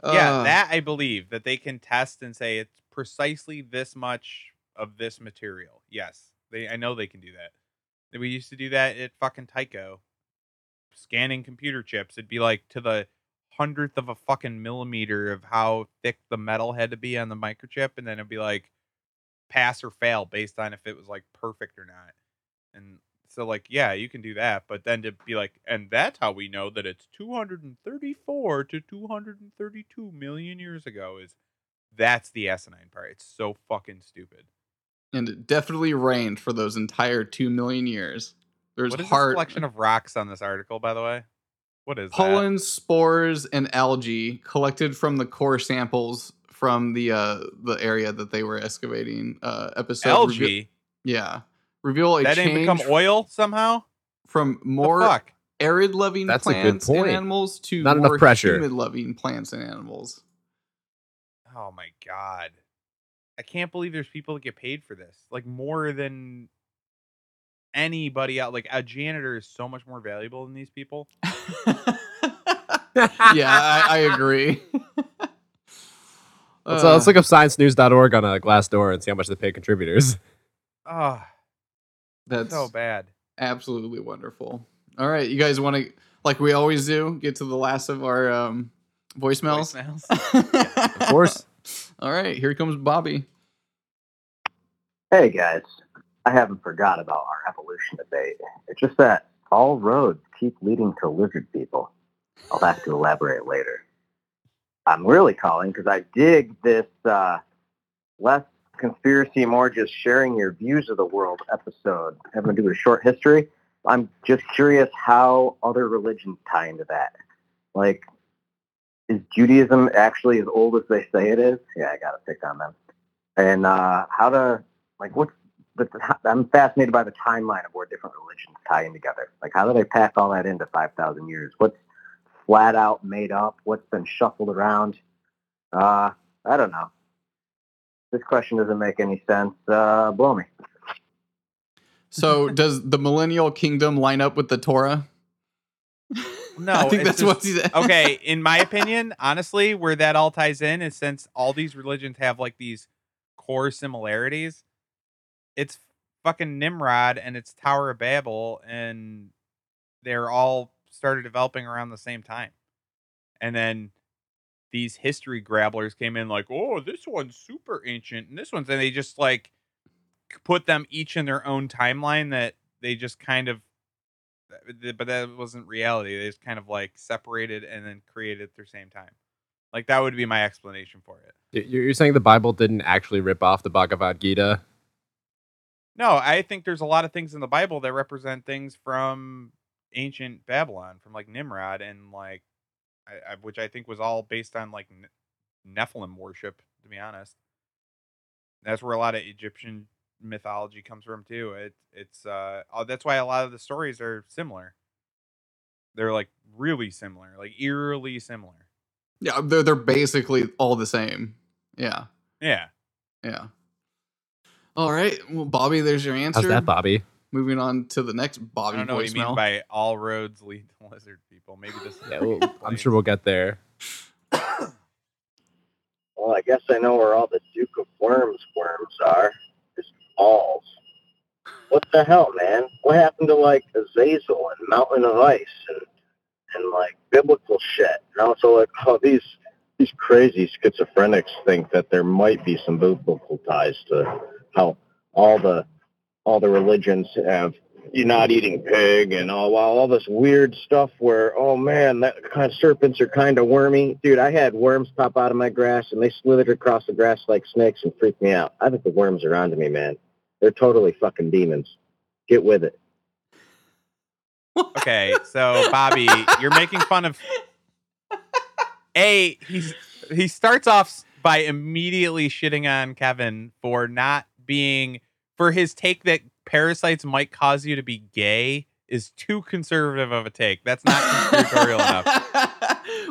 uh, that I believe that they can test and say it's precisely this much of this material. Yes, they. I know they can do that. We used to do that at fucking Tyco, scanning computer chips. It'd be like to the hundredth of a fucking millimeter of how thick the metal had to be on the microchip, and then it'd be like pass or fail based on if it was like perfect or not. And so like, yeah, you can do that, but then to be like, and that's how we know that it's two hundred thirty-four to two hundred thirty-two million years ago is that's the asinine part. It's so fucking stupid. And it definitely rained for those entire two million years. There's what is heart- this collection of rocks on this article, by the way? What is pollen, that? Spores, and algae collected from the core samples from the uh, the area that they were excavating. Uh, episode algae, Reve- yeah, reveal a that change didn't become oil somehow from more arid-loving That's plants and animals to Not more humid-loving plants and animals. Oh my God. I can't believe there's people that get paid for this. Like more than anybody out. Like a janitor is so much more valuable than these people. yeah, I, I agree. let's, uh, let's look up science news dot org on a Glassdoor and see how much they pay contributors. Oh, that's so bad. Absolutely wonderful. All right. You guys want to, like we always do, get to the last of our um, voicemails? voicemails. Yeah, of course. All right, here comes Bobby. Hey, guys. I haven't forgot about our evolution debate. It's just that all roads keep leading to lizard people. I'll have to elaborate later. I'm really calling because I dig this uh, less conspiracy, more just sharing your views of the world episode. Having to do with short history. I'm just curious how other religions tie into that. Like... Is Judaism actually as old as they say it is? Yeah, I got to pick on them. And uh, how to, like, what's but I'm fascinated by the timeline of where different religions tie in together. Like, how do they pack all that into five thousand years? What's flat out made up? What's been shuffled around? Uh, I don't know. This question doesn't make any sense. Uh, blow me. So does the millennial kingdom line up with the Torah? No, I think that's just, what he's okay. In my opinion, honestly, where that all ties in is since all these religions have like these core similarities, it's fucking Nimrod and it's Tower of Babel, and they're all started developing around the same time. And then these history grabblers came in like, oh, this one's super ancient and this one's, and they just like put them each in their own timeline that they just kind of, but that wasn't reality. They just kind of like separated and then created at the same time. Like, that would be my explanation for it. You're saying the Bible didn't actually rip off the Bhagavad Gita? No, I think there's a lot of things in the Bible that represent things from ancient Babylon, from like Nimrod, and like, I, I, which I think was all based on like Nephilim worship, to be honest. That's where a lot of Egyptian mythology comes from too. It it's uh oh, that's why a lot of the stories are similar. They're like really similar, like eerily similar. Yeah, they're they're basically all the same. Yeah. Yeah. Yeah. All right. Well, Bobby, there's your answer. How's that, Bobby? Moving on to the next Bobby voicemail. I don't know what you mean by all roads lead to lizard people. Maybe this is yeah, well, I'm sure we'll get there. Well, I guess I know where all the Duke of Worms worms are. Alls. What the hell, man? What happened to like Azazel and Mountain of Ice and and like biblical shit? Now it's all like, oh, these these crazy schizophrenics think that there might be some biblical ties to how all the all the religions have you're not eating pig and all wow, all this weird stuff where, oh man, that kind of serpents are kind of wormy. Dude, I had worms pop out of my grass and they slithered across the grass like snakes and freaked me out. I think the worms are onto me, man. They're totally fucking demons. Get with it. Okay, so Bobby, you're making fun of A, he's he starts off by immediately shitting on Kevin for not being for his take that parasites might cause you to be gay is too conservative of a take. That's not conspiratorial enough.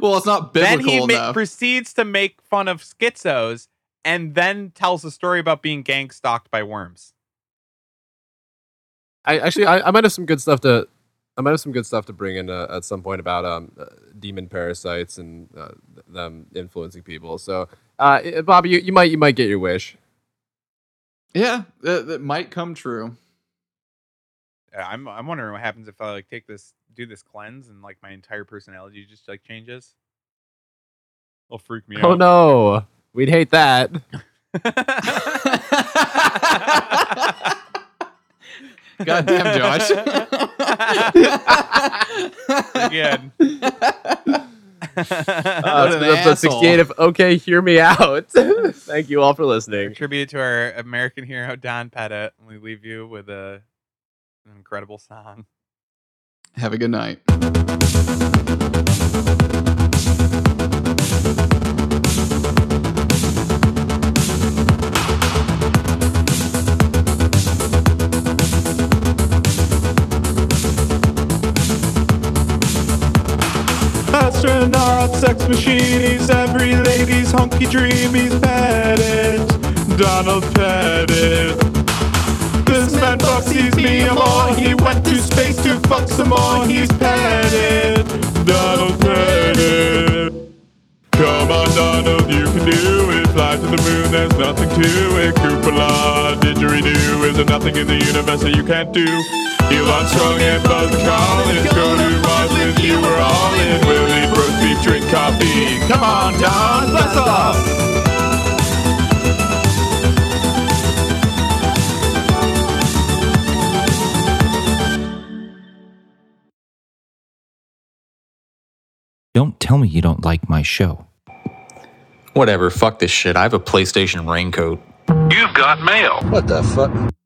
Well, it's not biblical enough. Then he ma- proceeds to make fun of schizos and then tells a story about being gang stalked by worms. I actually, I, I might have some good stuff to, I might have some good stuff to bring in uh, at some point about um uh, demon parasites and uh, them influencing people. So, uh, Bobby, you, you might you might get your wish. Yeah, that, that might come true. I'm I'm wondering what happens if I like take this, do this cleanse, and like my entire personality just like changes. It'll freak me oh out. Oh no, we'd hate that. God damn, Josh. Again. Uh, so that's sixty-eight of okay, hear me out. Thank you all for listening. Tribute to our American hero Don Pettit. We leave you with a an incredible song. Have a good night. Astronaut, sex machine, he's every lady's hunky dream. He's Pettit, Donald Pettit. This man fucks, he's me more. He went to space to fuck some more. He's Pettit, Donald Pettit. Come on, Donald, you can do it. Fly to the moon, there's nothing to it. Cupola, didgeridoo, is there nothing in the universe that you can't do? Neil Armstrong and Buzz Collins, go to Mars with you, we're all in. Willie Brooksby, drink coffee. Come on, Don, bless us. Don't tell me you don't like my show. Whatever, fuck this shit. I have a PlayStation raincoat. You've got mail. What the fuck?